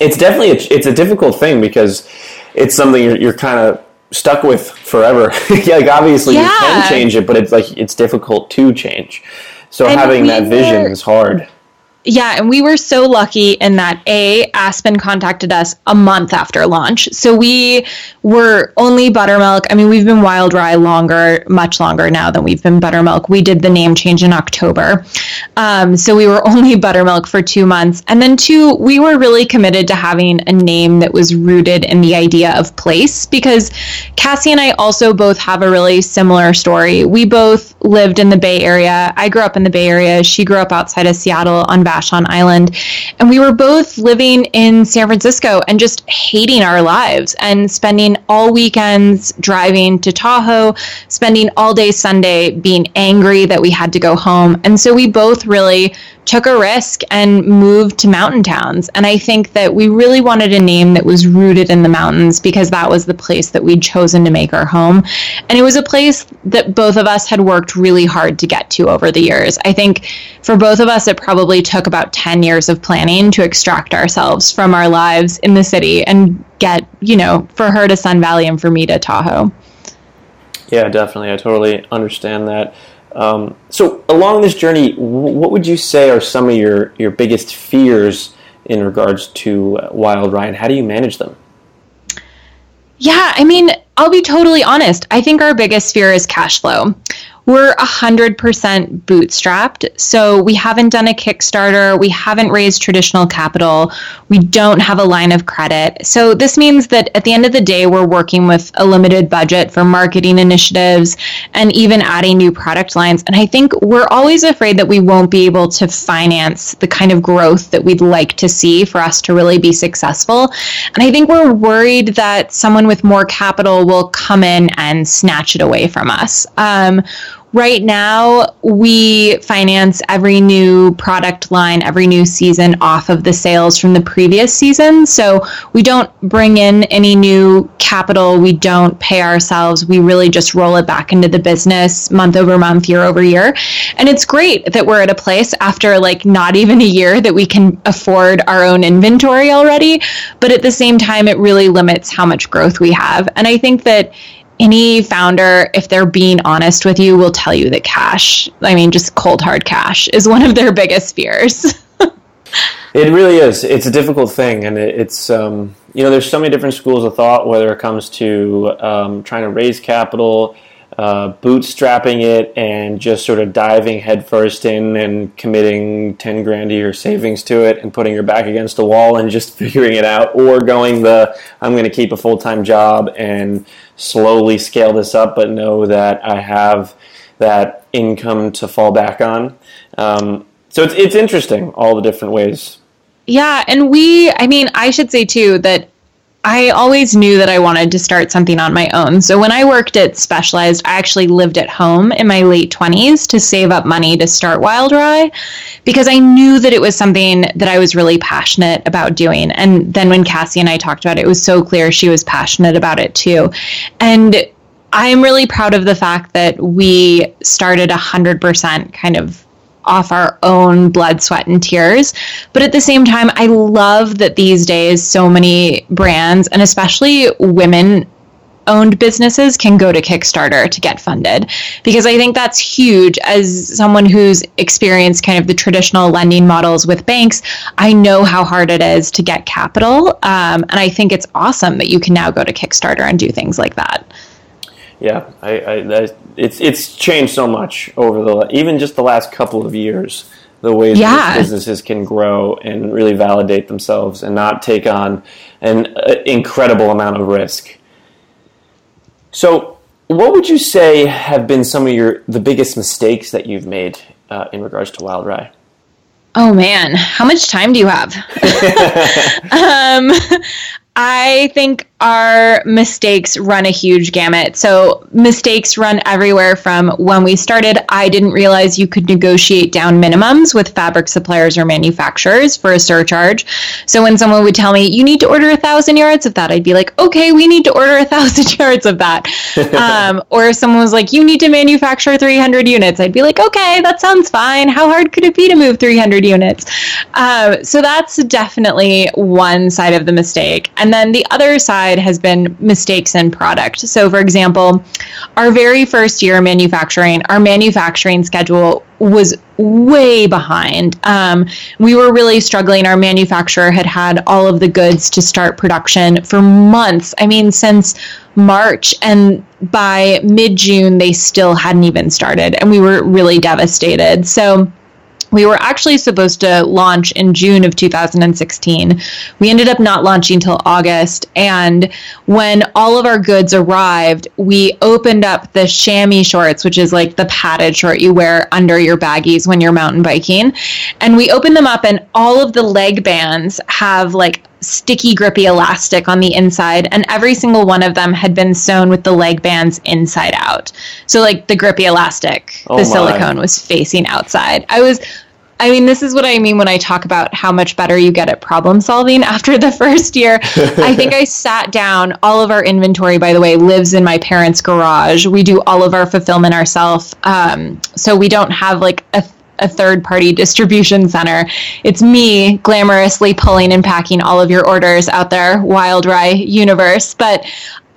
It's definitely a, it's a difficult thing because it's something you're, you're kind of stuck with forever. like obviously yeah. you can change it, but it's like it's difficult to change. So and having we that vision were, is hard. Yeah, and we were so lucky in that A, Aspen contacted us a month after launch, so we were only Buttermilk. I mean, we've been Wild Rye longer, much longer now than we've been Buttermilk. We did the name change in October. Um, so we were only Buttermilk for two months. And then two, we were really committed to having a name that was rooted in the idea of place, because Cassie and I also both have a really similar story. We both lived in the Bay Area. I grew up in the Bay Area. She grew up outside of Seattle on Vashon Island. And we were both living in San Francisco and just hating our lives and spending all weekends driving to Tahoe, spending all day Sunday being angry that we had to go home. And so we both really took a risk and moved to mountain towns. And I think that we really wanted a name that was rooted in the mountains because that was the place that we'd chosen to make our home. And it was a place that both of us had worked really hard to get to over the years. I think for both of us, it probably took about ten years of planning to extract ourselves from our lives in the city and get, you know, for her to Sun Valley and for me to Tahoe. Yeah, definitely. I totally understand that. Um, so along this journey, what would you say are some of your, your biggest fears in regards to Wild Rye, and how do you manage them? Yeah, I mean, I'll be totally honest. I think our biggest fear is cash flow. We're one hundred percent bootstrapped, so we haven't done a Kickstarter. We haven't raised traditional capital. We don't have a line of credit. So this means that at the end of the day, we're working with a limited budget for marketing initiatives and even adding new product lines. And I think we're always afraid that we won't be able to finance the kind of growth that we'd like to see for us to really be successful. And I think we're worried that someone with more capital will come in and snatch it away from us. Um, Right now, we finance every new product line, every new season off of the sales from the previous season. So we don't bring in any new capital. We don't pay ourselves. We really just roll it back into the business month over month, year over year. And it's great that we're at a place after like not even a year that we can afford our own inventory already. But at the same time, it really limits how much growth we have. And I think that any founder, if they're being honest with you, will tell you that cash, I mean, just cold hard cash, is one of their biggest fears. It really is. It's a difficult thing. And it's, um, you know, there's so many different schools of thought, whether it comes to um, trying to raise capital, uh, bootstrapping it, and just sort of diving headfirst in and committing ten grand a year savings to it and putting your back against the wall and just figuring it out, or going the, I'm going to keep a full-time job and slowly scale this up, but know that I have that income to fall back on. Um, so it's it's interesting, all the different ways. Yeah, and we, I mean, I should say too that I always knew that I wanted to start something on my own. So when I worked at Specialized, I actually lived at home in my late twenties to save up money to start Wild Rye, because I knew that it was something that I was really passionate about doing. And then when Cassie and I talked about it, it was so clear she was passionate about it too. And I'm really proud of the fact that we started one hundred percent kind of off our own blood, sweat, and tears. But at the same time, I love that these days so many brands, and especially women owned businesses, can go to Kickstarter to get funded, because I think that's huge. As someone who's experienced kind of the traditional lending models with banks, I know how hard it is to get capital. Um, and I think it's awesome that you can now go to Kickstarter and do things like that. Yeah, I, I, I, it's it's changed so much over the even just the last couple of years. The ways yeah. that businesses can grow and really validate themselves and not take on an incredible amount of risk. So, what would you say have been some of your the biggest mistakes that you've made uh, in regards to Wild Rye? Oh man, how much time do you have? um, I think our mistakes run a huge gamut. So mistakes run everywhere from when we started, I didn't realize you could negotiate down minimums with fabric suppliers or manufacturers for a surcharge. So when someone would tell me, you need to order a thousand yards of that, I'd be like, okay, we need to order a thousand yards of that. um, or if someone was like, you need to manufacture three hundred units, I'd be like, okay, that sounds fine. How hard could it be to move three hundred units? Uh, so that's definitely one side of the mistake. And then the other side has been mistakes in product. So for example, our very first year of manufacturing, our manufacturing schedule was way behind. Um, we were really struggling. Our manufacturer had had all of the goods to start production for months. I mean, since March, and by mid-June, they still hadn't even started, and we were really devastated. So we were actually supposed to launch in June of two thousand sixteen. We ended up not launching till August. And when all of our goods arrived, we opened up the chamois shorts, which is like the padded short you wear under your baggies when you're mountain biking. And we opened them up, and all of the leg bands have like sticky, grippy elastic on the inside, and every single one of them had been sewn with the leg bands inside out. So like the grippy elastic, oh the my. silicone was facing outside. I was, I mean, this is what I mean when I talk about how much better you get at problem solving after the first year. I think I sat down. All of our inventory, by the way, lives in my parents' garage. We do all of our fulfillment ourselves. Um, so we don't have like a a third-party distribution center. It's me glamorously pulling and packing all of your orders out there, Wild Rye universe. But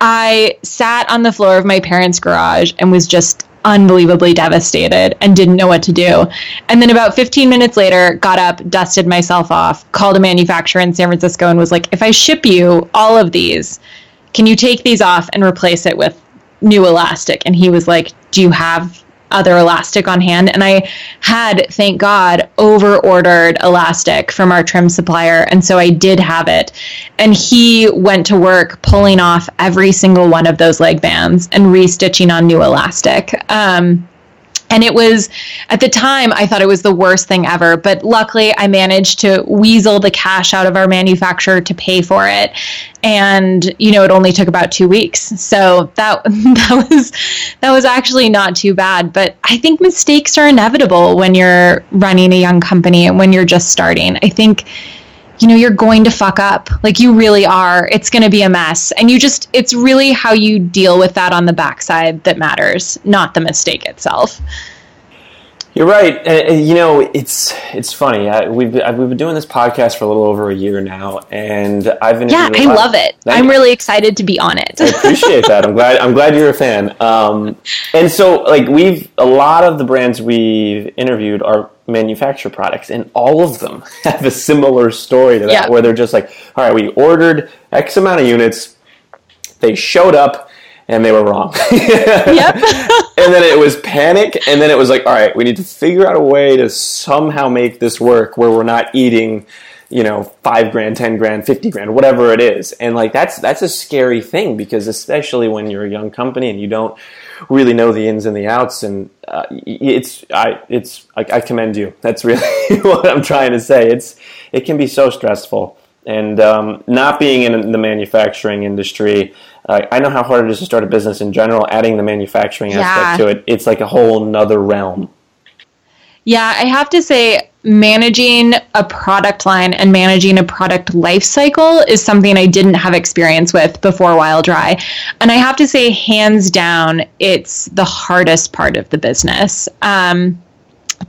I sat on the floor of my parents' garage and was just unbelievably devastated and didn't know what to do. And then about fifteen minutes later, got up, dusted myself off, called a manufacturer in San Francisco and was like, if I ship you all of these, can you take these off and replace it with new elastic? And he was like, do you have other elastic on hand? And I had, thank God, over-ordered elastic from our trim supplier. And so I did have it. And he went to work pulling off every single one of those leg bands and restitching on new elastic. Um, and it was, at the time, I thought it was the worst thing ever. But luckily, I managed to weasel the cash out of our manufacturer to pay for it. And, you know, it only took about two weeks. So that that was that was actually not too bad. But I think mistakes are inevitable when you're running a young company and when you're just starting. I think, you know, you're going to fuck up. Like, you really are. It's going to be a mess. And you just, it's really how you deal with that on the backside that matters, not the mistake itself. You're right. Uh, you know, it's it's funny. I, we've I've, we've been doing this podcast for a little over a year now, and I've been yeah, I love it. Thank I'm you. Really excited to be on it. I appreciate that. I'm glad. I'm glad you're a fan. Um, and so, like, we've a lot of the brands we've interviewed are manufactured products, and all of them have a similar story to that, yeah. where they're just like, all right, we ordered X amount of units, they showed up. And they were wrong. Yep. And then it was panic. And then it was like, all right, we need to figure out a way to somehow make this work where we're not eating, you know, five grand, ten grand, fifty grand, whatever it is. And like, that's, that's a scary thing, because especially when you're a young company and you don't really know the ins and the outs. And uh, it's, I, it's, I, I commend you. That's really what I'm trying to say. It's, it can be so stressful. And um, not being in the manufacturing industry, uh, I know how hard it is to start a business in general. Adding the manufacturing yeah. aspect to it, it's like a whole nother realm. Yeah, I have to say, managing a product line and managing a product life cycle is something I didn't have experience with before Wild Rye. And I have to say, hands down, it's the hardest part of the business. Um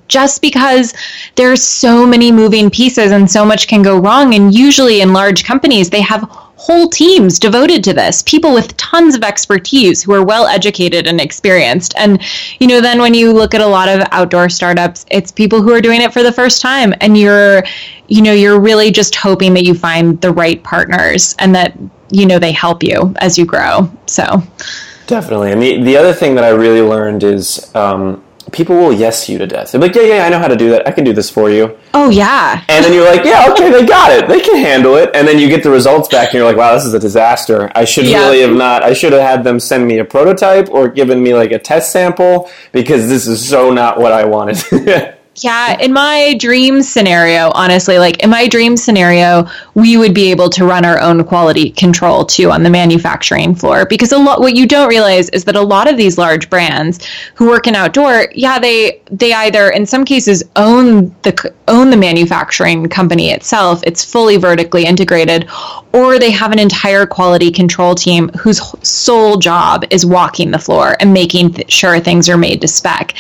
Just because there's so many moving pieces and so much can go wrong. And usually in large companies, they have whole teams devoted to this, people with tons of expertise who are well educated and experienced. And, you know, then when you look at a lot of outdoor startups, it's people who are doing it for the first time. And you're, you know, you're really just hoping that you find the right partners and that, you know, they help you as you grow. So definitely. And the, the other thing that I really learned is, um, people will yes you to death. They're like, yeah, yeah, I know how to do that. I can do this for you. Oh, yeah. And then you're like, yeah, okay, they got it. They can handle it. And then you get the results back, and you're like, wow, this is a disaster. I should yeah. really have not. I should have had them send me a prototype or given me, like, a test sample, because this is so not what I wanted. Yeah, in my dream scenario, honestly, like in my dream scenario, we would be able to run our own quality control too on the manufacturing floor, because a lot what you don't realize is that a lot of these large brands who work in outdoor, yeah, they they either in some cases own the own the manufacturing company itself, it's fully vertically integrated, or they have an entire quality control team whose sole job is walking the floor and making th- sure things are made to spec.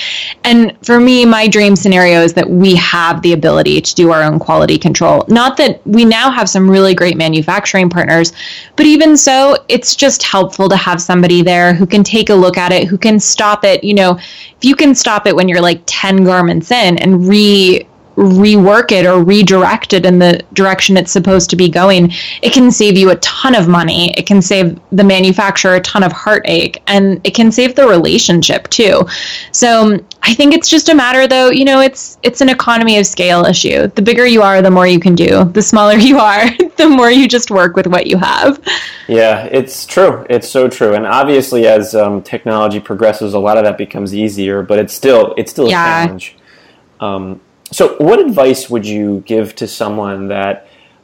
And for me, my dream scenario is that we have the ability to do our own quality control. Not that we now have some really great manufacturing partners, but even so, it's just helpful to have somebody there who can take a look at it, who can stop it. You know, if you can stop it when you're like ten garments in and re rework it or redirect it in the direction it's supposed to be going, it can save you a ton of money. It can save the manufacturer a ton of heartache, and it can save the relationship too. So I think it's just a matter, though, you know, it's it's an economy of scale issue. The bigger you are, the more you can do. The smaller you are, the more you just work with what you have. Yeah, it's true. It's so true. And obviously, as um, technology progresses, a lot of that becomes easier, but it's still it's still yeah. a challenge. Um, So what advice would you give to someone that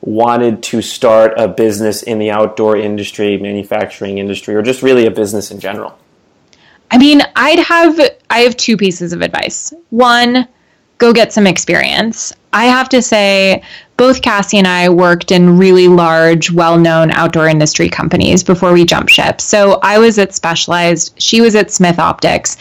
wanted to start a business in the outdoor industry, manufacturing industry, or just really a business in general? I mean, I'd have, I have two pieces of advice. One, go get some experience. I have to say, both Cassie and I worked in really large, well-known outdoor industry companies before we jumped ship. So I was at Specialized, she was at Smith Optics.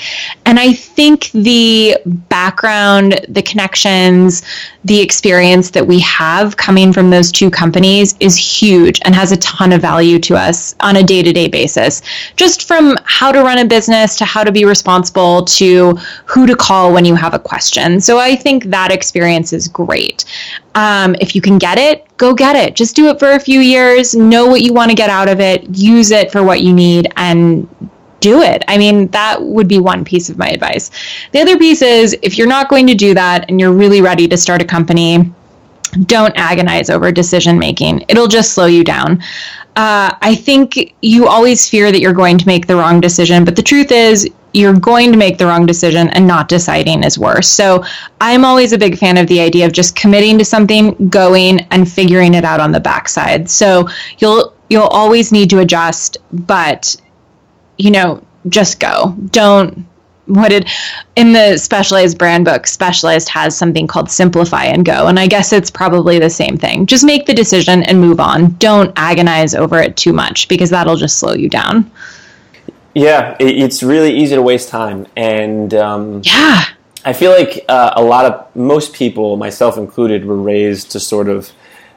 And I think the background, the connections, the experience that we have coming from those two companies is huge and has a ton of value to us on a day-to-day basis. Just from how to run a business to how to be responsible to who to call when you have a question. So I think that experience is great. Um, if you can get it, go get it. Just do it for a few years. Know what you want to get out of it. Use it for what you need and do it. I mean, that would be one piece of my advice. The other piece is, if you're not going to do that and you're really ready to start a company, don't agonize over decision making. It'll just slow you down. Uh, I think you always fear that you're going to make the wrong decision, but the truth is, you're going to make the wrong decision, and not deciding is worse. So I'm always a big fan of the idea of just committing to something, going, and figuring it out on the backside. So you'll you'll always need to adjust, but, you know, just go. Don't. What did in the Specialized brand book, Specialized has something called Simplify and Go. And I guess it's probably the same thing. Just make the decision and move on. Don't agonize over it too much, because that'll just slow you down. Yeah, it's really easy to waste time. And um, yeah, I feel like uh, a lot of most people, myself included, were raised to sort of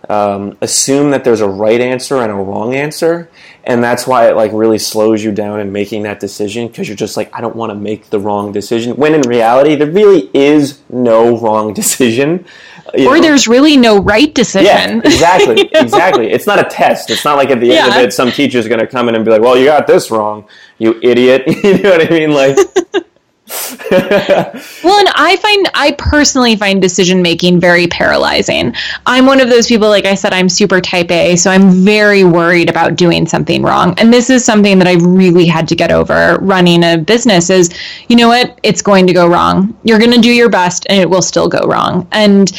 um, assume that there's a right answer and a wrong answer. And that's why it like really slows you down in making that decision, because you're just like, I don't want to make the wrong decision. When in reality, there really is no wrong decision. You or know? There's really no right decision. Yeah, exactly, you know? Exactly. It's not a test. It's not like at the yeah. end of it, some teacher's going to come in and be like, well, you got this wrong, you idiot. You know what I mean? Like... Well, and I find, I personally find decision making very paralyzing. I'm one of those people, like I said, I'm super type A, so I'm very worried about doing something wrong. And this is something that I really had to get over running a business is, you know what, it's going to go wrong. You're going to do your best and it will still go wrong. And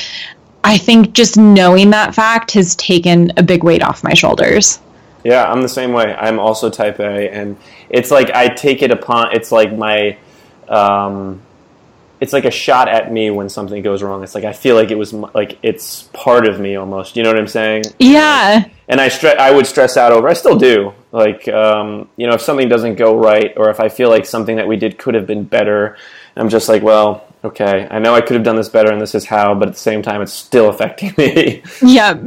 I think just knowing that fact has taken a big weight off my shoulders. Yeah, I'm the same way. I'm also type A, and it's like I take it upon, it's like my... Um, it's like a shot at me when something goes wrong. It's like I feel like it was like it's part of me almost. You know what I'm saying? Yeah. Like, and I stre- I would stress out over. I still do. Like um, you know, if something doesn't go right, or if I feel like something that we did could have been better, I'm just like, well, okay, I know I could have done this better, and this is how. But at the same time, it's still affecting me. Yeah.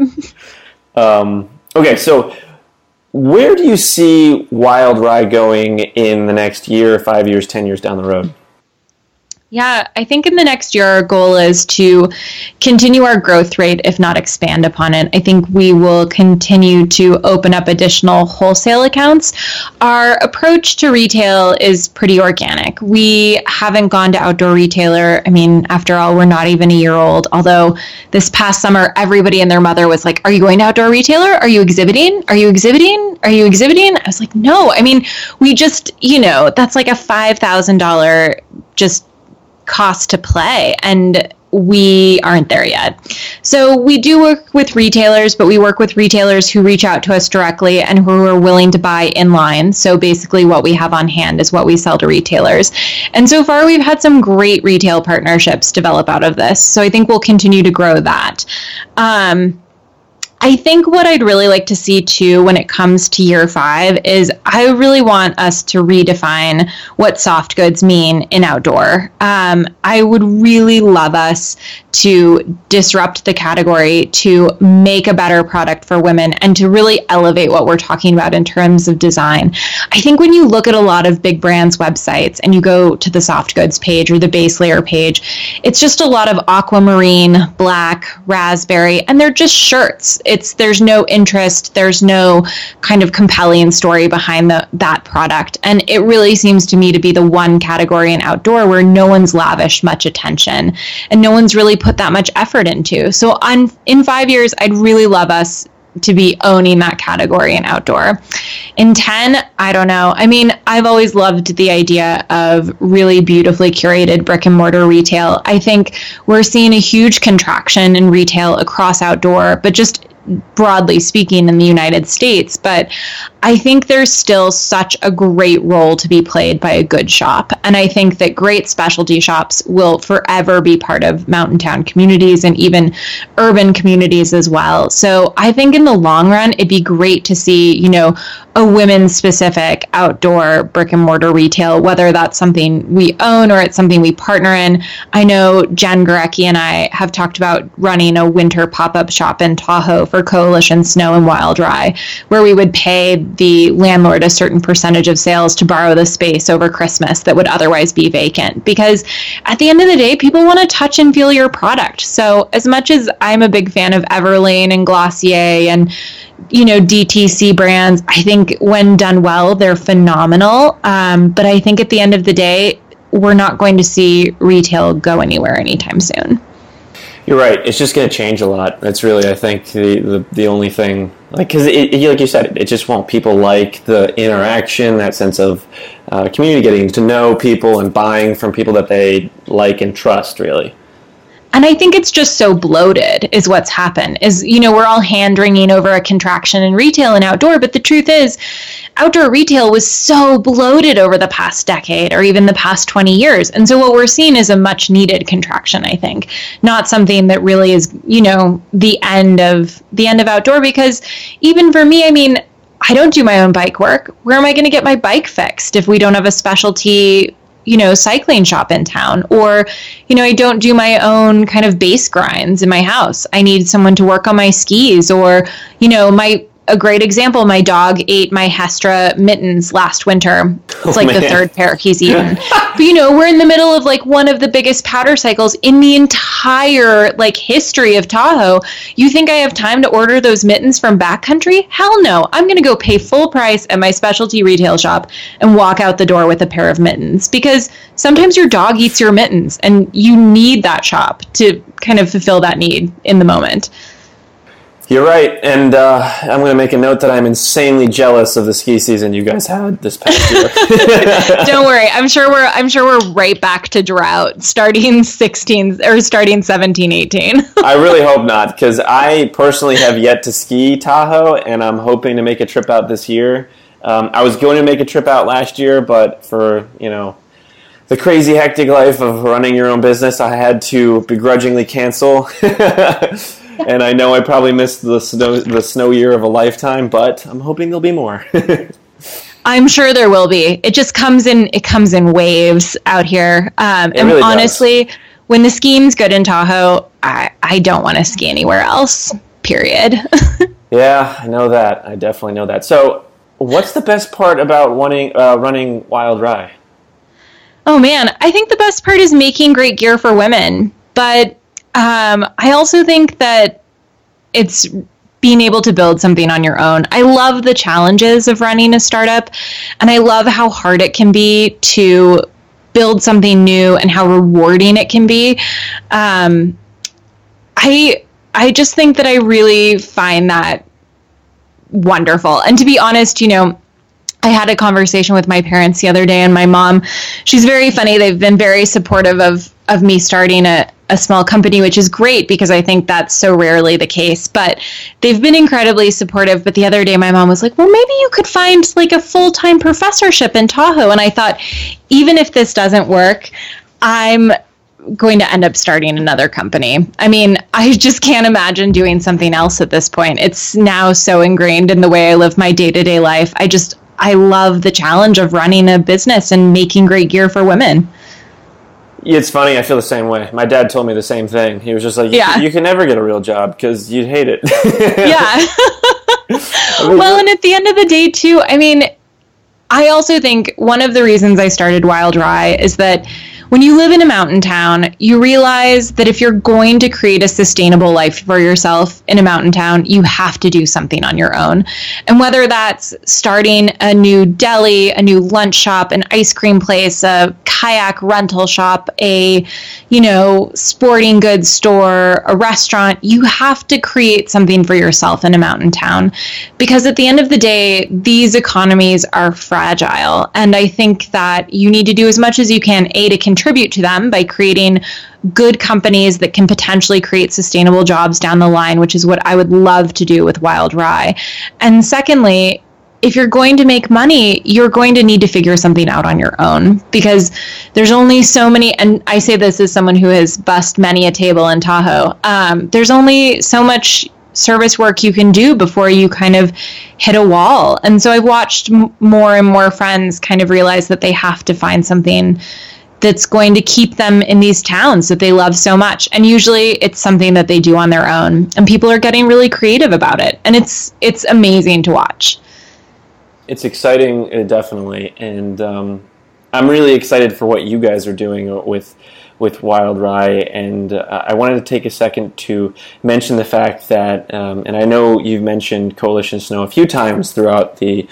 um, okay, so. Where do you see Wild Rye going in the next year, five years, ten years down the road? Yeah, I think in the next year, our goal is to continue our growth rate, if not expand upon it. I think we will continue to open up additional wholesale accounts. Our approach to retail is pretty organic. We haven't gone to Outdoor Retailer. I mean, after all, we're not even a year old, although this past summer, everybody and their mother was like, are you going to Outdoor Retailer? Are you exhibiting? Are you exhibiting? Are you exhibiting? I was like, no. I mean, we just, you know, that's like a five thousand dollars just cost to play, and we aren't there yet. So we do work with retailers, but we work with retailers who reach out to us directly and who are willing to buy in line. So basically what we have on hand is what we sell to retailers. And so far we've had some great retail partnerships develop out of this. So I think we'll continue to grow that. Um, I think what I'd really like to see, too, when it comes to year five is I really want us to redefine what soft goods mean in outdoor. Um, I would really love us to disrupt the category, to make a better product for women, and to really elevate what we're talking about in terms of design. I think when you look at a lot of big brands' websites and you go to the soft goods page or the base layer page, it's just a lot of aquamarine, black, raspberry, and they're just shirts. It's there's no interest, there's no kind of compelling story behind the, that product. And it really seems to me to be the one category in outdoor where no one's lavished much attention and no one's really put that much effort into. So on, in five years, I'd really love us to be owning that category in outdoor. In ten, I don't know. I mean, I've always loved the idea of really beautifully curated brick and mortar retail. I think we're seeing a huge contraction in retail across outdoor, but just broadly speaking in the United States, but I think there's still such a great role to be played by a good shop. And I think that great specialty shops will forever be part of mountain town communities and even urban communities as well. So I think in the long run, it'd be great to see, you know, a women's specific outdoor brick and mortar retail, whether that's something we own or it's something we partner in. I know Jen Gorecki and I have talked about running a winter pop-up shop in Tahoe for Coalition Snow and Wild Rye, where we would pay the landlord a certain percentage of sales to borrow the space over Christmas that would otherwise be vacant. Because at the end of the day, people want to touch and feel your product. So as much as I'm a big fan of Everlane and Glossier and, you know, D T C brands, I think when done well, they're phenomenal. Um, but I think at the end of the day, we're not going to see retail go anywhere anytime soon. You're right. It's just going to change a lot. That's really, I think, the the, the only thing. Like, because it, it, like you said, it just won't. People like the interaction, that sense of uh, community, getting to know people and buying from people that they like and trust, really. And I think it's just so bloated is what's happened is, you know, we're all hand wringing over a contraction in retail and outdoor. But the truth is, outdoor retail was so bloated over the past decade or even the past twenty years. And so what we're seeing is a much needed contraction, I think, not something that really is, you know, the end of the end of outdoor, because even for me, I mean, I don't do my own bike work. Where am I going to get my bike fixed if we don't have a specialty, you know, cycling shop in town? Or, you know, I don't do my own kind of base grinds in my house. I need someone to work on my skis. Or, you know, my, a great example, my dog ate my Hestra mittens last winter. It's like oh, the third pair he's eaten. But, you know, we're in the middle of like one of the biggest powder cycles in the entire like history of Tahoe. You think I have time to order those mittens from backcountry? Hell no. I'm going to go pay full price at my specialty retail shop and walk out the door with a pair of mittens, because sometimes your dog eats your mittens and you need that shop to kind of fulfill that need in the moment. You're right, and uh, I'm going to make a note that I'm insanely jealous of the ski season you guys had this past year. Don't worry, I'm sure we're I'm sure we're right back to drought, starting sixteen or starting seventeen, eighteen. I really hope not, because I personally have yet to ski Tahoe, and I'm hoping to make a trip out this year. Um, I was going to make a trip out last year, but for you know the crazy hectic life of running your own business, I had to begrudgingly cancel. And I know I probably missed the snow, the snow year of a lifetime, but I'm hoping there'll be more. I'm sure there will be. It just comes in. It comes in waves out here. Um, and really honestly, does. When the skiing's good in Tahoe, I, I don't want to ski anywhere else. Period. Yeah, I know that. I definitely know that. So, what's the best part about wanting, uh, running Wild Rye? Oh man, I think the best part is making great gear for women, but. Um, I also think that it's being able to build something on your own. I love the challenges of running a startup, and I love how hard it can be to build something new and how rewarding it can be. Um, I, I just think that I really find that wonderful. And to be honest, you know, I had a conversation with my parents the other day, and my mom, she's very funny. They've been very supportive of, of me starting a, a small company, which is great because I think that's so rarely the case, but they've been incredibly supportive. But the other day my mom was like, well, maybe you could find like a full-time professorship in Tahoe. And I thought, even if this doesn't work, I'm going to end up starting another company. I mean, I just can't imagine doing something else at this point. It's now so ingrained in the way I live my day-to-day life. I just, I love the challenge of running a business and making great gear for women. It's funny. I feel the same way. My dad told me the same thing. He was just like, you, yeah. can, you can never get a real job because you'd hate it. Yeah. I mean, well, and at the end of the day, too, I mean, I also think one of the reasons I started Wild Rye is that when you live in a mountain town, you realize that if you're going to create a sustainable life for yourself in a mountain town, you have to do something on your own. And whether that's starting a new deli, a new lunch shop, an ice cream place, a kayak rental shop, a, you know, sporting goods store, a restaurant, you have to create something for yourself in a mountain town. Because at the end of the day, these economies are fragile. And I think that you need to do as much as you can, A, to contribute Contribute to them by creating good companies that can potentially create sustainable jobs down the line, which is what I would love to do with Wild Rye. And secondly, if you're going to make money, you're going to need to figure something out on your own, because there's only so many, and I say this as someone who has bussed many a table in Tahoe, um, there's only so much service work you can do before you kind of hit a wall. And so I've watched m- more and more friends kind of realize that they have to find something that's going to keep them in these towns that they love so much. And usually it's something that they do on their own, and people are getting really creative about it. And it's, it's amazing to watch. It's exciting, uh, definitely. And um, I'm really excited for what you guys are doing with with Wild Rye, and uh, I wanted to take a second to mention the fact that, um, and I know you've mentioned Coalition Snow a few times throughout the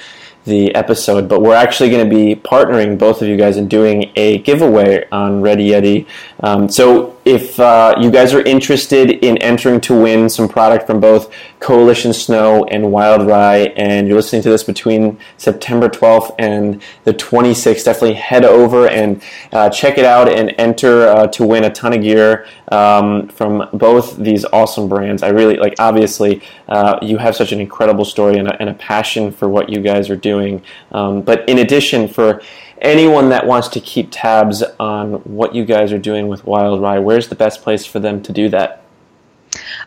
the episode, but we're actually going to be partnering, both of you guys, and doing a giveaway on Ready Yeti. Um, so if uh, you guys are interested in entering to win some product from both Coalition Snow and Wild Rye, and you're listening to this between September twelfth and the twenty-sixth, definitely head over and uh, check it out and enter uh, to win a ton of gear um, from both these awesome brands. I really, like, obviously, uh, you have such an incredible story and a, and a passion for what you guys are doing. Um, but in addition, for anyone that wants to keep tabs on what you guys are doing with Wild Rye, where's the best place for them to do that?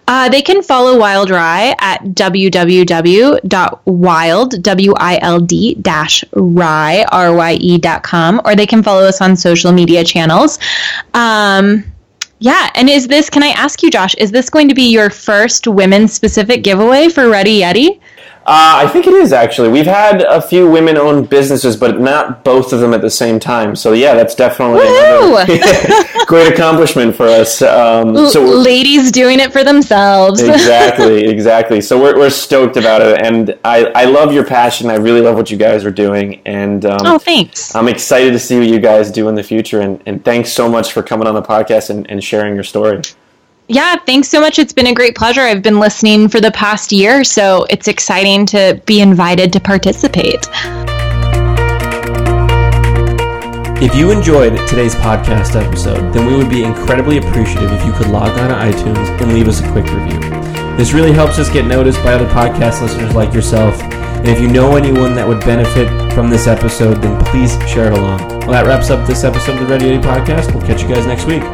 Uh, they can follow Wild Rye at w w w dot wild dash rye dot com, or they can follow us on social media channels. Um, yeah, and is this, can I ask you, Josh, is this going to be your first women-specific giveaway for Ready Yeti? Uh, I think it is, actually. We've had a few women-owned businesses, but not both of them at the same time. So, yeah, that's definitely another great accomplishment for us. Um, L- so ladies doing it for themselves. Exactly, exactly. So we're we're stoked about it, and I, I love your passion. I really love what you guys are doing, and um, oh, thanks. I'm excited to see what you guys do in the future, and, and thanks so much for coming on the podcast and, and sharing your story. Yeah, thanks so much. It's been a great pleasure. I've been listening for the past year, so it's exciting to be invited to participate. If you enjoyed today's podcast episode, then we would be incredibly appreciative if you could log on to iTunes and leave us a quick review. This really helps us get noticed by other podcast listeners like yourself. And if you know anyone that would benefit from this episode, then please share it along. Well, that wraps up this episode of the Ready Yeti Podcast. We'll catch you guys next week.